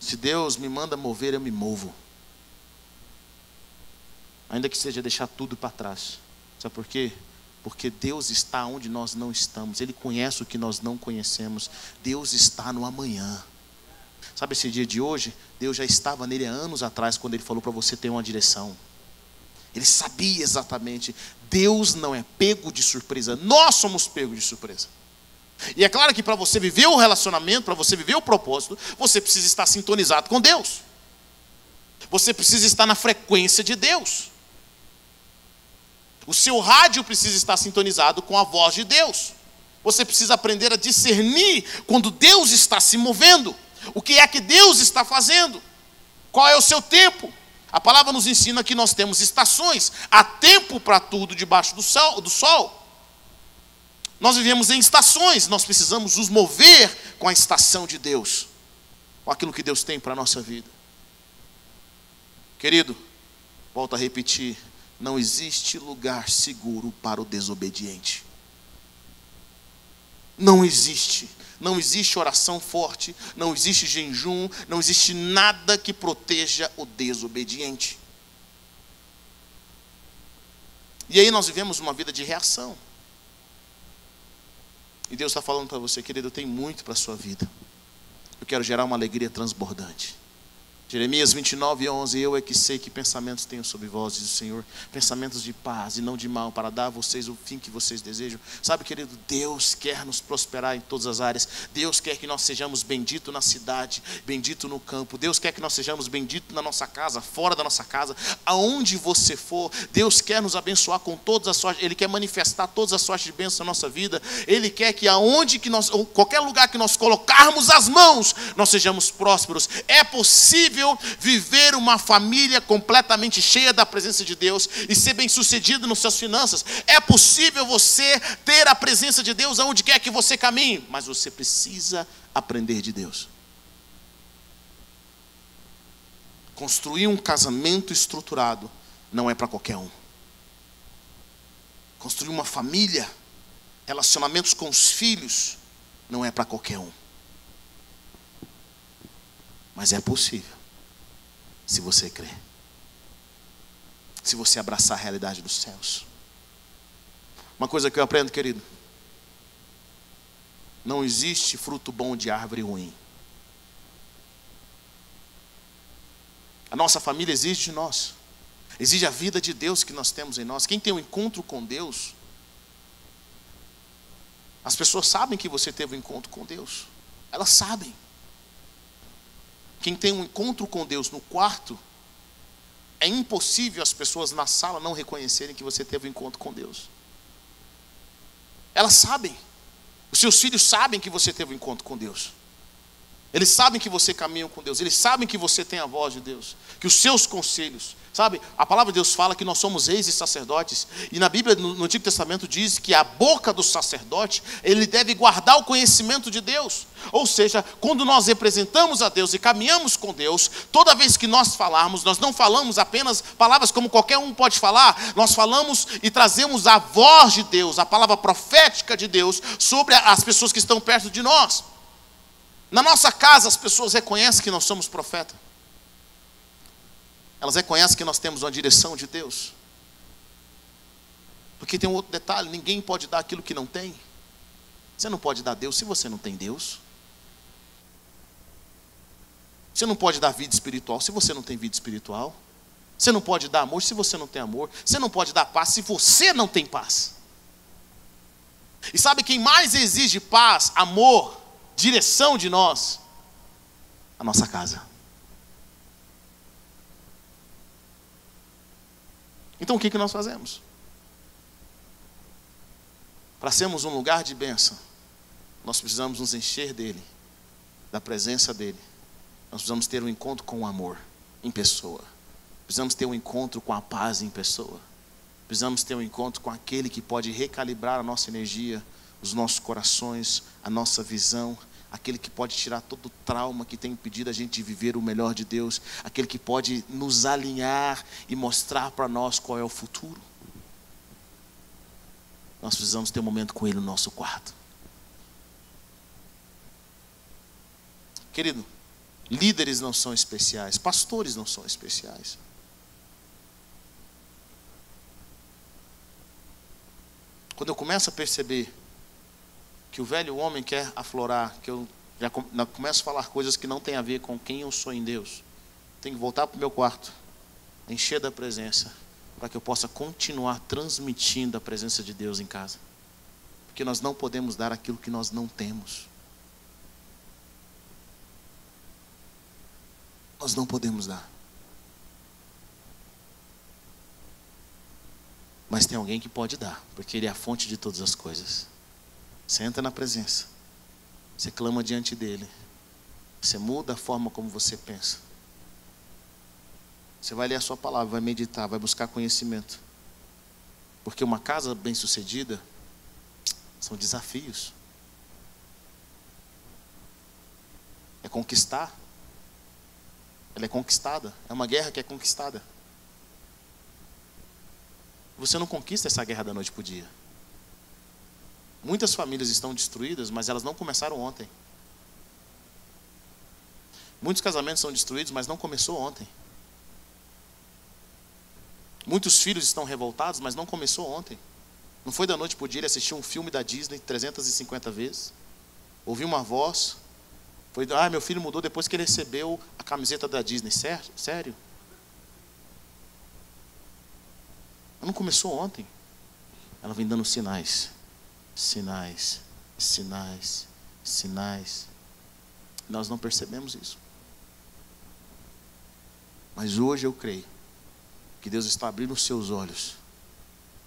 Se Deus me manda mover, eu me movo. Ainda que seja deixar tudo para trás. Sabe por quê? Porque Deus está onde nós não estamos. Ele conhece o que nós não conhecemos. Deus está no amanhã. Sabe esse dia de hoje? Deus já estava nele há anos atrás, quando Ele falou para você ter uma direção. Ele sabia exatamente. Deus não é pego de surpresa. Nós somos pegos de surpresa. E é claro que para você viver o relacionamento, para você viver o propósito, você precisa estar sintonizado com Deus. Você precisa estar na frequência de Deus. O seu rádio precisa estar sintonizado com a voz de Deus. Você precisa aprender a discernir quando Deus está se movendo. O que é que Deus está fazendo? Qual é o seu tempo? A palavra nos ensina que nós temos estações. Há tempo para tudo debaixo do sol. Nós vivemos em estações. Nós precisamos nos mover com a estação de Deus. Com aquilo que Deus tem para a nossa vida. Querido, volto a repetir. Não existe lugar seguro para o desobediente. não existe. Não existe oração forte, não existe jejum, não existe nada que proteja o desobediente. E aí nós vivemos uma vida de reação. E Deus está falando para você, querido, eu tenho muito para a sua vida. Eu quero gerar uma alegria transbordante. Jeremias 29:11, eu é que sei que pensamentos tenho sobre vós, diz o Senhor, pensamentos de paz e não de mal, para dar a vocês o fim que vocês desejam. Sabe, querido, Deus quer nos prosperar em todas as áreas. Deus quer que nós sejamos benditos na cidade, bendito no campo. Deus quer que nós sejamos benditos na nossa casa, fora da nossa casa, aonde você for. Deus quer nos abençoar com todas as sortes. Ele quer manifestar todas as sortes de bênção na nossa vida. Ele quer que aonde que nós, ou qualquer lugar que nós colocarmos as mãos, nós sejamos prósperos. É possível viver uma família completamente cheia da presença de Deus e ser bem-sucedido nas suas finanças. É possível você ter a presença de Deus aonde quer que você caminhe, mas você precisa aprender de Deus. Construir um casamento estruturado não é para qualquer um. Construir uma família, relacionamentos com os filhos, não é para qualquer um. Mas é possível. Se você crer, se você abraçar a realidade dos céus. Uma coisa que eu aprendo, querido: não existe fruto bom de árvore ruim. A nossa família exige de nós, exige a vida de Deus que nós temos em nós. Quem tem um encontro com Deus, as pessoas sabem que você teve um encontro com Deus, elas sabem. Quem tem um encontro com Deus no quarto, é impossível as pessoas na sala não reconhecerem que você teve um encontro com Deus. Elas sabem. Os seus filhos sabem que você teve um encontro com Deus. Eles sabem que você caminha com Deus. Eles sabem que você tem a voz de Deus. Que os seus conselhos, sabe? A palavra de Deus fala que nós somos reis e sacerdotes. E na Bíblia, no Antigo Testamento, diz que a boca do sacerdote, ele deve guardar o conhecimento de Deus. Ou seja, quando nós representamos a Deus e caminhamos com Deus, toda vez que nós falarmos, nós não falamos apenas palavras como qualquer um pode falar. Nós falamos e trazemos a voz de Deus, a palavra profética de Deus sobre as pessoas que estão perto de nós. Na nossa casa, as pessoas reconhecem que nós somos profetas. Elas reconhecem que nós temos uma direção de Deus. Porque tem um outro detalhe: ninguém pode dar aquilo que não tem. Você não pode dar Deus se você não tem Deus. Você não pode dar vida espiritual se você não tem vida espiritual. Você não pode dar amor se você não tem amor. Você não pode dar paz se você não tem paz. E sabe quem mais exige paz, amor, direção de nós? A nossa casa. Então o que nós fazemos? Para sermos um lugar de bênção, nós precisamos nos encher dele, da presença dele. Nós precisamos ter um encontro com o amor em pessoa. Precisamos ter um encontro com a paz em pessoa. Precisamos ter um encontro com aquele que pode recalibrar a nossa energia, os nossos corações, a nossa visão, aquele que pode tirar todo o trauma que tem impedido a gente de viver o melhor de Deus, aquele que pode nos alinhar e mostrar para nós qual é o futuro. Nós precisamos ter um momento com Ele no nosso quarto. Querido, líderes não são especiais, pastores não são especiais. Quando eu começo a perceber que o velho homem quer aflorar, que eu já começo a falar coisas que não tem a ver com quem eu sou em Deus, tenho que voltar para o meu quarto, encher da presença, para que eu possa continuar transmitindo a presença de Deus em casa. Porque nós não podemos dar aquilo que nós não temos. Nós não podemos dar. Mas tem alguém que pode dar, porque Ele é a fonte de todas as coisas. Você entra na presença, você clama diante dele, você muda a forma como você pensa. Você vai ler a sua palavra, vai meditar, vai buscar conhecimento. Porque uma casa bem-sucedida são desafios. É conquistar. Ela é conquistada. É uma guerra que é conquistada. Você não conquista essa guerra da noite para o dia. Muitas famílias estão destruídas, mas elas não começaram ontem. Muitos casamentos são destruídos, mas não começou ontem. Muitos filhos estão revoltados, mas não começou ontem. Não foi da noite para o dia, ele assistiu um filme da Disney 350 vezes. Ouviu uma voz. Foi, ah, meu filho mudou depois que ele recebeu a camiseta da Disney. Sério? Não começou ontem. Ela vem dando sinais. Sinais, sinais, sinais. Nós não percebemos isso. Mas hoje eu creio que Deus está abrindo os seus olhos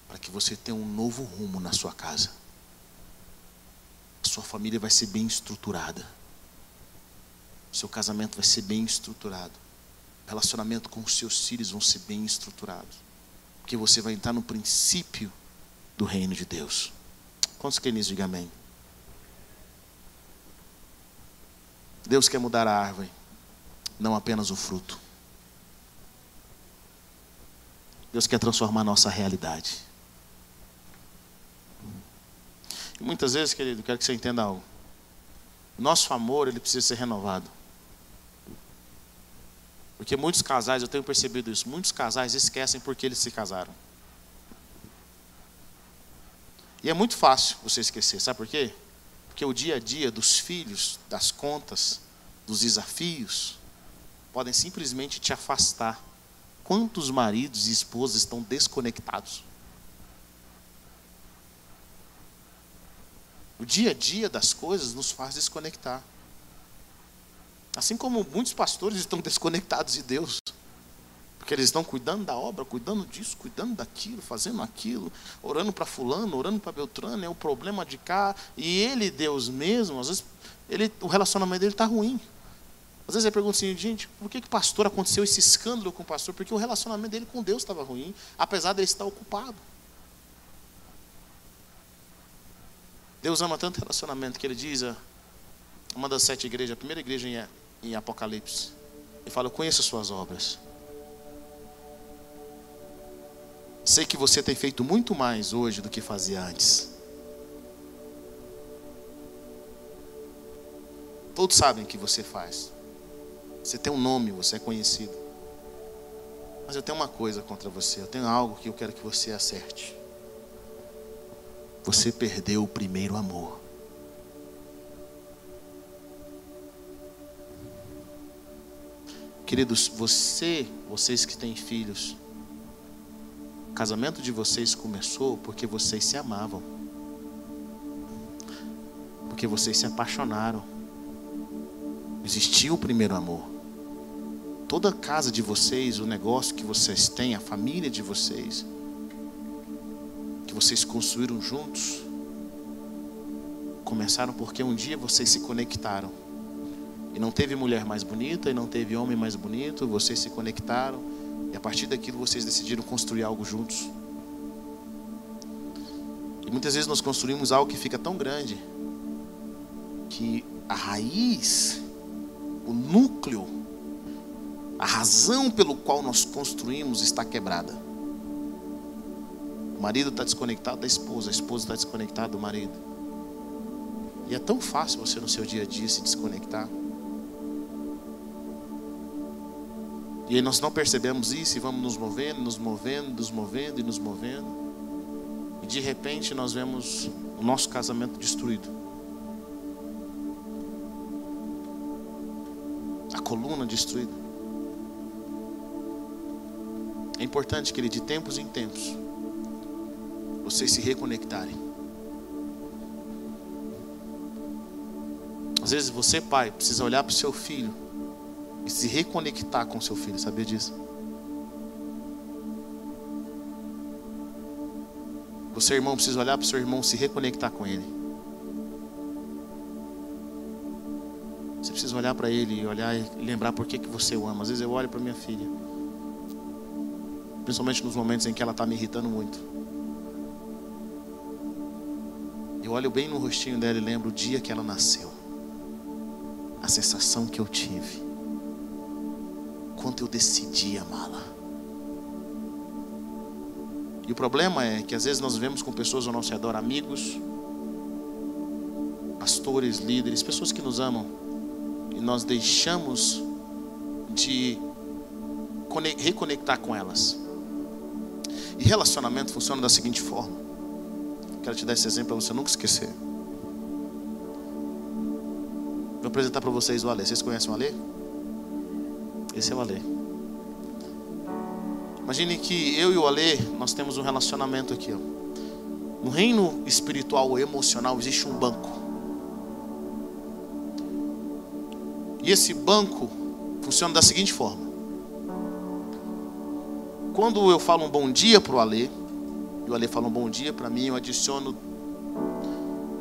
para que você tenha um novo rumo na sua casa. A sua família vai ser bem estruturada. O seu casamento vai ser bem estruturado. O relacionamento com os seus filhos vão ser bem estruturados. Porque você vai entrar no princípio do reino de Deus. Quantos que nisso digam amém? Deus quer mudar a árvore, não apenas o fruto. Deus quer transformar a nossa realidade. E muitas vezes, querido, quero que você entenda algo. O nosso amor, ele precisa ser renovado. Porque muitos casais, eu tenho percebido isso, muitos casais esquecem porque eles se casaram. E é muito fácil você esquecer, sabe por quê? Porque o dia a dia dos filhos, das contas, dos desafios, podem simplesmente te afastar. Quantos maridos e esposas estão desconectados? O dia a dia das coisas nos faz desconectar. Assim como muitos pastores estão desconectados de Deus. Porque eles estão cuidando da obra, cuidando disso, cuidando daquilo, fazendo aquilo, orando para fulano, orando para Beltrano, é o problema de cá. E ele, Deus mesmo, às vezes, o relacionamento dele está ruim. Às vezes eu pergunto assim, gente, por que o pastor aconteceu esse escândalo com o pastor? Porque o relacionamento dele com Deus estava ruim, apesar de ele estar ocupado. Deus ama tanto relacionamento que ele diz, uma das 7 igrejas, a primeira igreja em Apocalipse, ele fala, eu conheço as suas obras. Sei que você tem feito muito mais hoje do que fazia antes. Todos sabem o que você faz. Você tem um nome, você é conhecido. Mas eu tenho uma coisa contra você. Eu tenho algo que eu quero que você acerte. Você perdeu o primeiro amor. Queridos, vocês que têm filhos, o casamento de vocês começou porque vocês se amavam. Porque vocês se apaixonaram. Existiu o primeiro amor. Toda a casa de vocês, o negócio que vocês têm, a família de vocês, que vocês construíram juntos, começaram porque um dia vocês se conectaram. E não teve mulher mais bonita, e não teve homem mais bonito, vocês se conectaram. E a partir daquilo vocês decidiram construir algo juntos. E muitas vezes nós construímos algo que fica tão grande que a raiz, o núcleo, a razão pelo qual nós construímos está quebrada. O marido está desconectado da esposa, a esposa está desconectada do marido. E é tão fácil você no seu dia a dia se desconectar. E aí nós não percebemos isso e vamos nos movendo. E de repente nós vemos o nosso casamento destruído. A coluna destruída. É importante que de tempos em tempos vocês se reconectarem. Às vezes você, pai, precisa olhar para o seu filho e se reconectar com seu filho, sabia disso? Você, irmão, precisa olhar para o seu irmão, se reconectar com ele. Você precisa olhar para ele, olhar e lembrar por que você o ama. Às vezes eu olho para minha filha, principalmente nos momentos em que ela está me irritando muito. Eu olho bem no rostinho dela e lembro o dia que ela nasceu, a sensação que eu tive. Quanto eu decidi amá-la. E o problema é que às vezes nós vivemos com pessoas ao nosso redor, amigos, pastores, líderes, pessoas que nos amam, e nós deixamos de reconectar com elas. E relacionamento funciona da seguinte forma. Quero te dar esse exemplo para você nunca esquecer. Vou apresentar para vocês o Alê. Vocês conhecem o Alê? Esse é o Alê. Imagine que eu e o Alê, nós temos um relacionamento aqui, ó. No reino espiritual ou emocional existe um banco. E esse banco funciona da seguinte forma. Quando eu falo um bom dia para o Alê, e o Alê fala um bom dia para mim, eu adiciono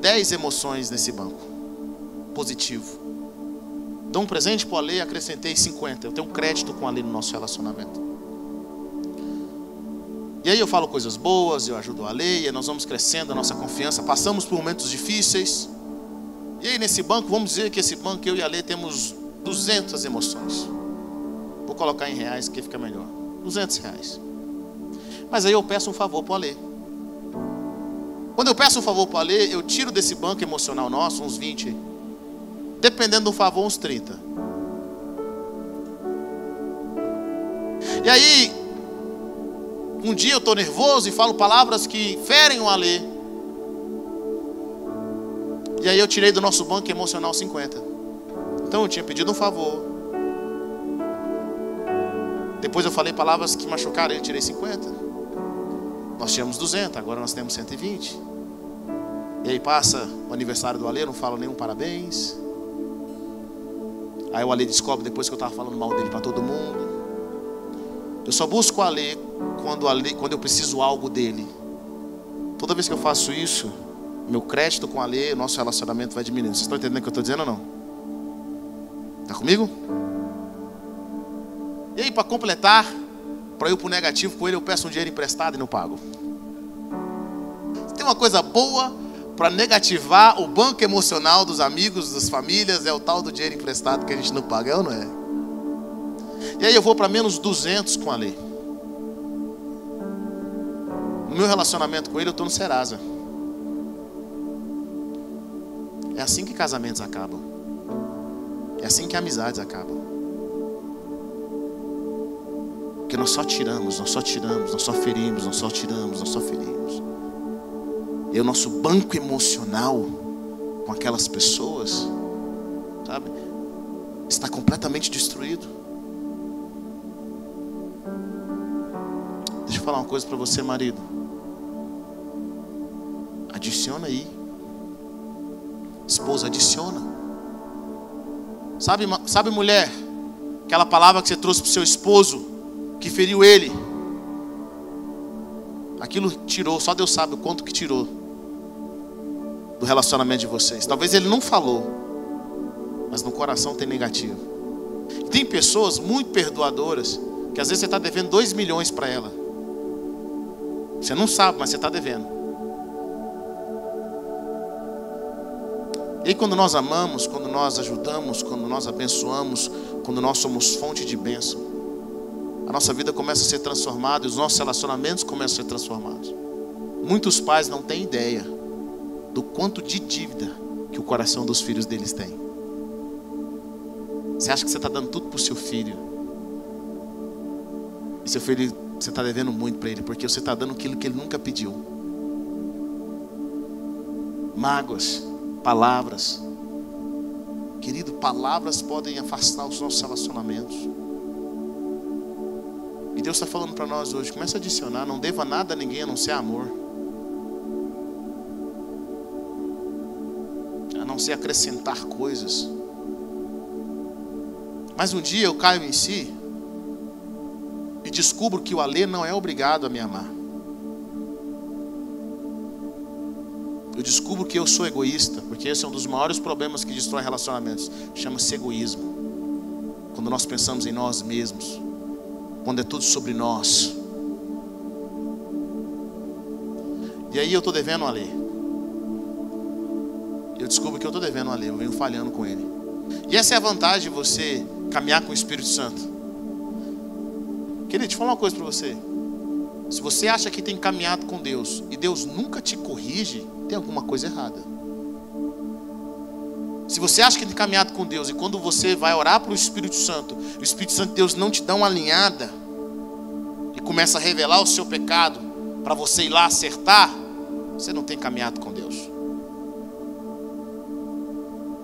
10 emoções nesse banco. Positivo. Dou um presente para o Alê e acrescentei 50. Eu tenho crédito com o Alê no nosso relacionamento. E aí eu falo coisas boas, eu ajudo o Alê, e nós vamos crescendo a nossa confiança. Passamos por momentos difíceis. E aí nesse banco, vamos dizer que esse banco, eu e o Alê temos 200 emoções. Vou colocar em reais que fica melhor. 200 reais. Mas aí eu peço um favor para o Alê. Quando eu peço um favor para o Alê, eu tiro desse banco emocional nosso uns 20. Dependendo do favor, uns 30. E aí, um dia eu estou nervoso e falo palavras que ferem o Alê. E aí eu tirei do nosso banco emocional 50. Então eu tinha pedido um favor. Depois eu falei palavras que machucaram, eu tirei 50. Nós tínhamos 200, agora nós temos 120. E aí passa o aniversário do Alê, não falo nenhum parabéns. Aí o Alê descobre depois que eu estava falando mal dele para todo mundo. Eu só busco o Alê quando eu preciso algo dele. Toda vez que eu faço isso, meu crédito com o Alê, nosso relacionamento vai diminuindo. Vocês estão entendendo o que eu estou dizendo ou não? Está comigo? E aí, para completar, para eu ir para o negativo com ele, eu peço um dinheiro emprestado e não pago. Tem uma coisa boa para negativar o banco emocional dos amigos, das famílias, é o tal do dinheiro emprestado que a gente não paga, é ou não é? E aí eu vou para menos 200 com a lei. No meu relacionamento com ele, eu estou no Serasa. É assim que casamentos acabam. É assim que amizades acabam. Porque nós só tiramos, nós só tiramos, nós só ferimos, nós só tiramos, nós só ferimos. E o nosso banco emocional com aquelas pessoas, sabe, está completamente destruído. Deixa eu falar uma coisa para você, marido. Adiciona aí. Esposa, adiciona. Sabe, mulher, aquela palavra que você trouxe para o seu esposo, que feriu ele, aquilo tirou, só Deus sabe o quanto que tirou do relacionamento de vocês. Talvez ele não falou, mas no coração tem negativo. Tem pessoas muito perdoadoras, que às vezes você está devendo 2 milhões para ela. Você não sabe, mas você está devendo. E aí, quando nós amamos, quando nós ajudamos, quando nós abençoamos, quando nós somos fonte de bênção, a nossa vida começa a ser transformada e os nossos relacionamentos começam a ser transformados. Muitos pais não têm ideia do quanto de dívida que o coração dos filhos deles tem. Você acha que você está dando tudo para o seu filho. E seu filho, você está devendo muito para ele, porque você está dando aquilo que ele nunca pediu. Mágoas, palavras. Querido, palavras podem afastar os nossos relacionamentos. E Deus está falando para nós hoje, começa a adicionar, não deva nada a ninguém a não ser amor. A não ser acrescentar coisas. Mas um dia eu caio em si e descubro que o Alê não é obrigado a me amar. Eu descubro que eu sou egoísta, porque esse é um dos maiores problemas que destrói relacionamentos. Chama-se egoísmo. Quando nós pensamos em nós mesmos. Quando é tudo sobre nós. E aí eu estou devendo a lei. Eu descubro que eu estou devendo a lei. Eu venho falhando com ele. E essa é a vantagem de você caminhar com o Espírito Santo. Querido, deixa eu falar uma coisa para você. Se você acha que tem caminhado com Deus e Deus nunca te corrige, tem alguma coisa errada. Se você acha que tem caminhado com Deus e quando você vai orar para o Espírito Santo de Deus não te dá uma alinhada e começa a revelar o seu pecado para você ir lá acertar, você não tem caminhado com Deus.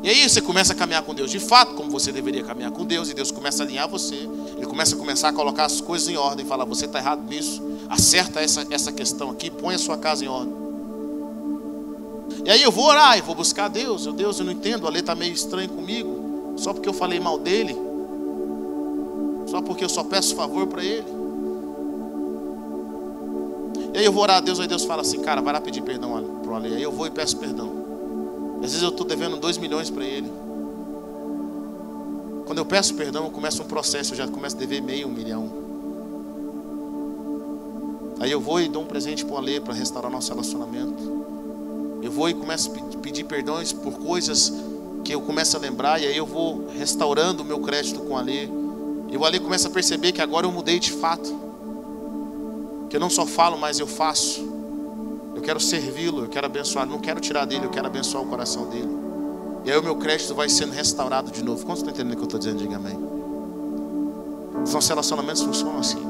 E aí você começa a caminhar com Deus de fato, como você deveria caminhar com Deus, e Deus começa a alinhar você, Ele começa a colocar as coisas em ordem, falar, você está errado nisso, acerta essa questão aqui, põe a sua casa em ordem. E aí eu vou orar, eu vou buscar Deus. Deus, eu não entendo, o Alê está meio estranho comigo. Só porque eu falei mal dele. Só porque eu só peço favor para ele. E aí eu vou orar a Deus, aí Deus fala assim, cara, vai lá pedir perdão para o Alê. Aí eu vou e peço perdão. Às vezes eu estou devendo 2 milhões para ele. Quando eu peço perdão, eu começo um processo, eu já começo a dever meio, 1 milhão. Aí eu vou e dou um presente para o Alê para restaurar nosso relacionamento. Eu vou e começo a pedir perdões por coisas que eu começo a lembrar. E aí eu vou restaurando o meu crédito com o Alê. E o Alê começa a perceber que agora eu mudei de fato. Que eu não só falo, mas eu faço. Eu quero servi-lo, eu quero abençoar. Não quero tirar dele, eu quero abençoar o coração dele. E aí o meu crédito vai sendo restaurado de novo. Quantos estão entendendo o que eu estou dizendo? Diga amém. Os nossos relacionamentos funcionam assim.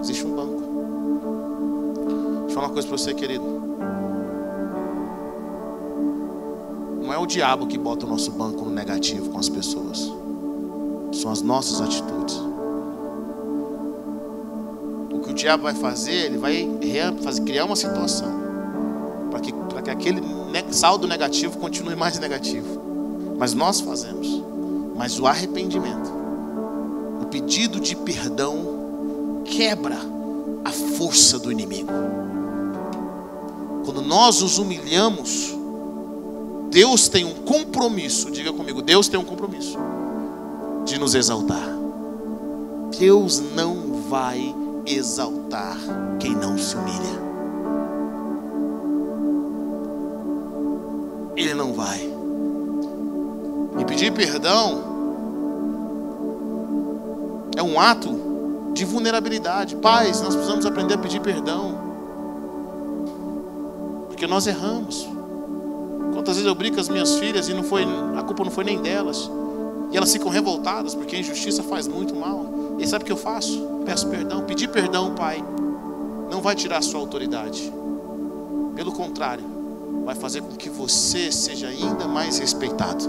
Existe um banco. Deixa eu falar uma coisa para você, querido. Não é o diabo que bota o nosso banco no negativo com as pessoas. São as nossas atitudes. O que o diabo vai fazer, ele vai criar uma situação para que aquele saldo negativo continue mais negativo. Mas nós fazemos. Mas o arrependimento, o pedido de perdão, quebra a força do inimigo. Quando nós nos humilhamos, Deus tem um compromisso, diga comigo, Deus tem um compromisso de nos exaltar. Deus não vai exaltar quem não se humilha. Ele não vai. E pedir perdão é um ato de vulnerabilidade. Pais, nós precisamos aprender a pedir perdão, porque nós erramos. Quantas vezes eu brinco com as minhas filhas e a culpa não foi nem delas. E elas ficam revoltadas porque a injustiça faz muito mal. E sabe o que eu faço? Peço perdão. Pedir perdão, pai, não vai tirar a sua autoridade. Pelo contrário, vai fazer com que você seja ainda mais respeitado.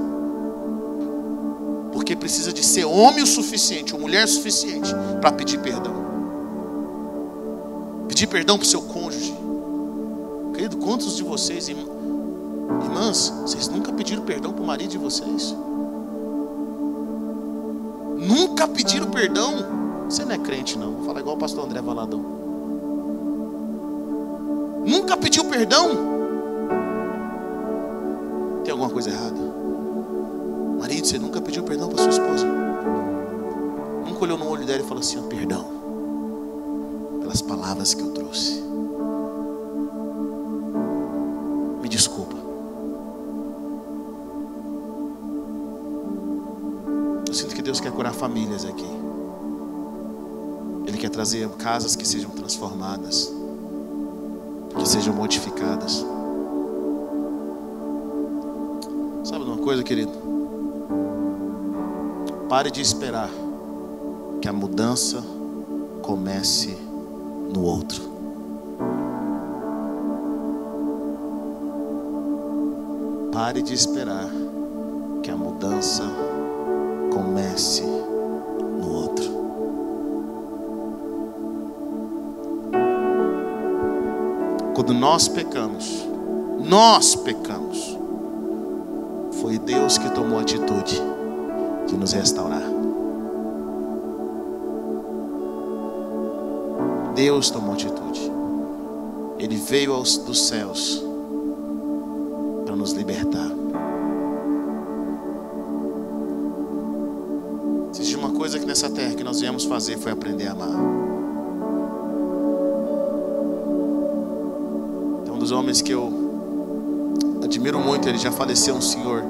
Porque precisa de ser homem o suficiente, ou mulher o suficiente, para pedir perdão. Pedir perdão para o seu cônjuge. Querido, quantos de vocês... Irmãs, vocês nunca pediram perdão para o marido de vocês? Nunca pediram perdão? Você não é crente, não. Vou falar igual o pastor André Valadão. Nunca pediu perdão? Tem alguma coisa errada? Marido, você nunca pediu perdão para sua esposa? Nunca olhou no olho dela e falou assim, ó, perdão pelas palavras que eu trouxe. Me desculpa. Eu sinto que Deus quer curar famílias aqui. Ele quer trazer casas que sejam transformadas, que sejam modificadas. Sabe uma coisa, querido? Pare de esperar que a mudança comece no outro. Pare de esperar que a mudança comece no outro. Quando nós pecamos, foi Deus que tomou a atitude de nos restaurar. Deus tomou a atitude. Ele veio dos céus para nos libertar. Coisa que nessa terra que nós viemos fazer foi aprender a amar. É um dos homens que eu admiro muito, ele já faleceu, um senhor.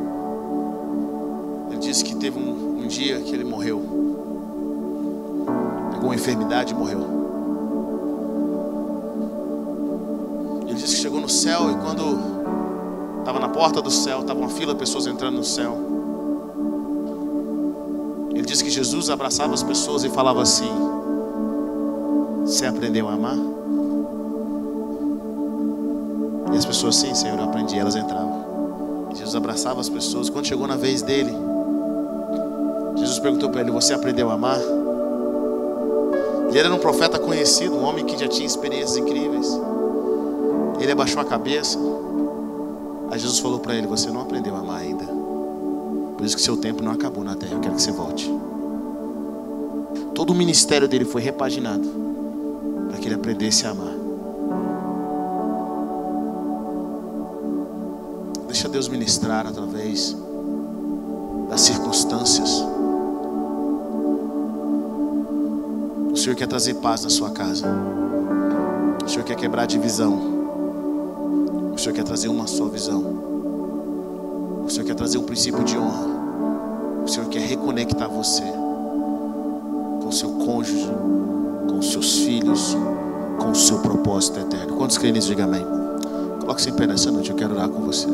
Ele disse que teve um dia que ele morreu. Pegou uma enfermidade e morreu. Ele disse que chegou no céu e quando Estava na porta do céu, estava uma fila de pessoas entrando no céu. Ele disse que Jesus abraçava as pessoas e falava assim: você aprendeu a amar? E as pessoas, sim, Senhor, eu aprendi. Elas entravam. E Jesus abraçava as pessoas. Quando chegou na vez dele, Jesus perguntou para ele: você aprendeu a amar? Ele era um profeta conhecido, um homem que já tinha experiências incríveis. Ele abaixou a cabeça. Aí Jesus falou para ele: você não aprendeu a amar ainda. Por isso que seu tempo não acabou na terra. Eu quero que você volte. Todo o ministério dele foi repaginado para que ele aprendesse a amar. Deixa Deus ministrar através das circunstâncias. O Senhor quer trazer paz na sua casa. O Senhor quer quebrar a divisão. O Senhor quer trazer uma só visão. O Senhor quer trazer um princípio de honra. O Senhor quer reconectar você com o seu cônjuge, com os seus filhos, com o seu propósito eterno. Quantos creem nisso? Diga amém. Coloque-se em pé nessa noite, eu quero orar com você.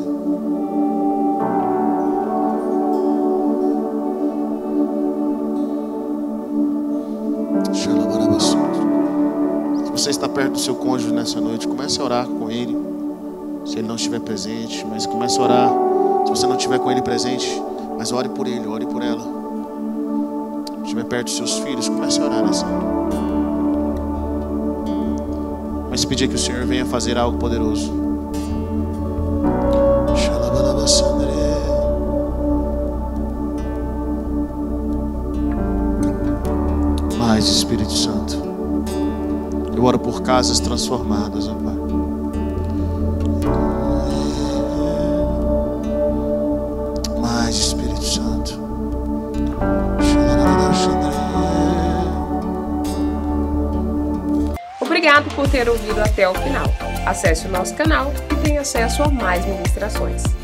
Se você está perto do seu cônjuge nessa noite, comece a orar com ele. Se ele não estiver presente, mas comece a orar. Se você não estiver com ele presente, mas ore por ele, ore por ela. Se estiver perto dos seus filhos, comece a orar nessa noite. Mas pedir que o Senhor venha fazer algo poderoso. Mas Espírito Santo, eu oro por casas transformadas, ó Pai. Mas Espírito Santo, obrigado por ter ouvido até o final. Acesse o nosso canal e tenha acesso a mais ministrações.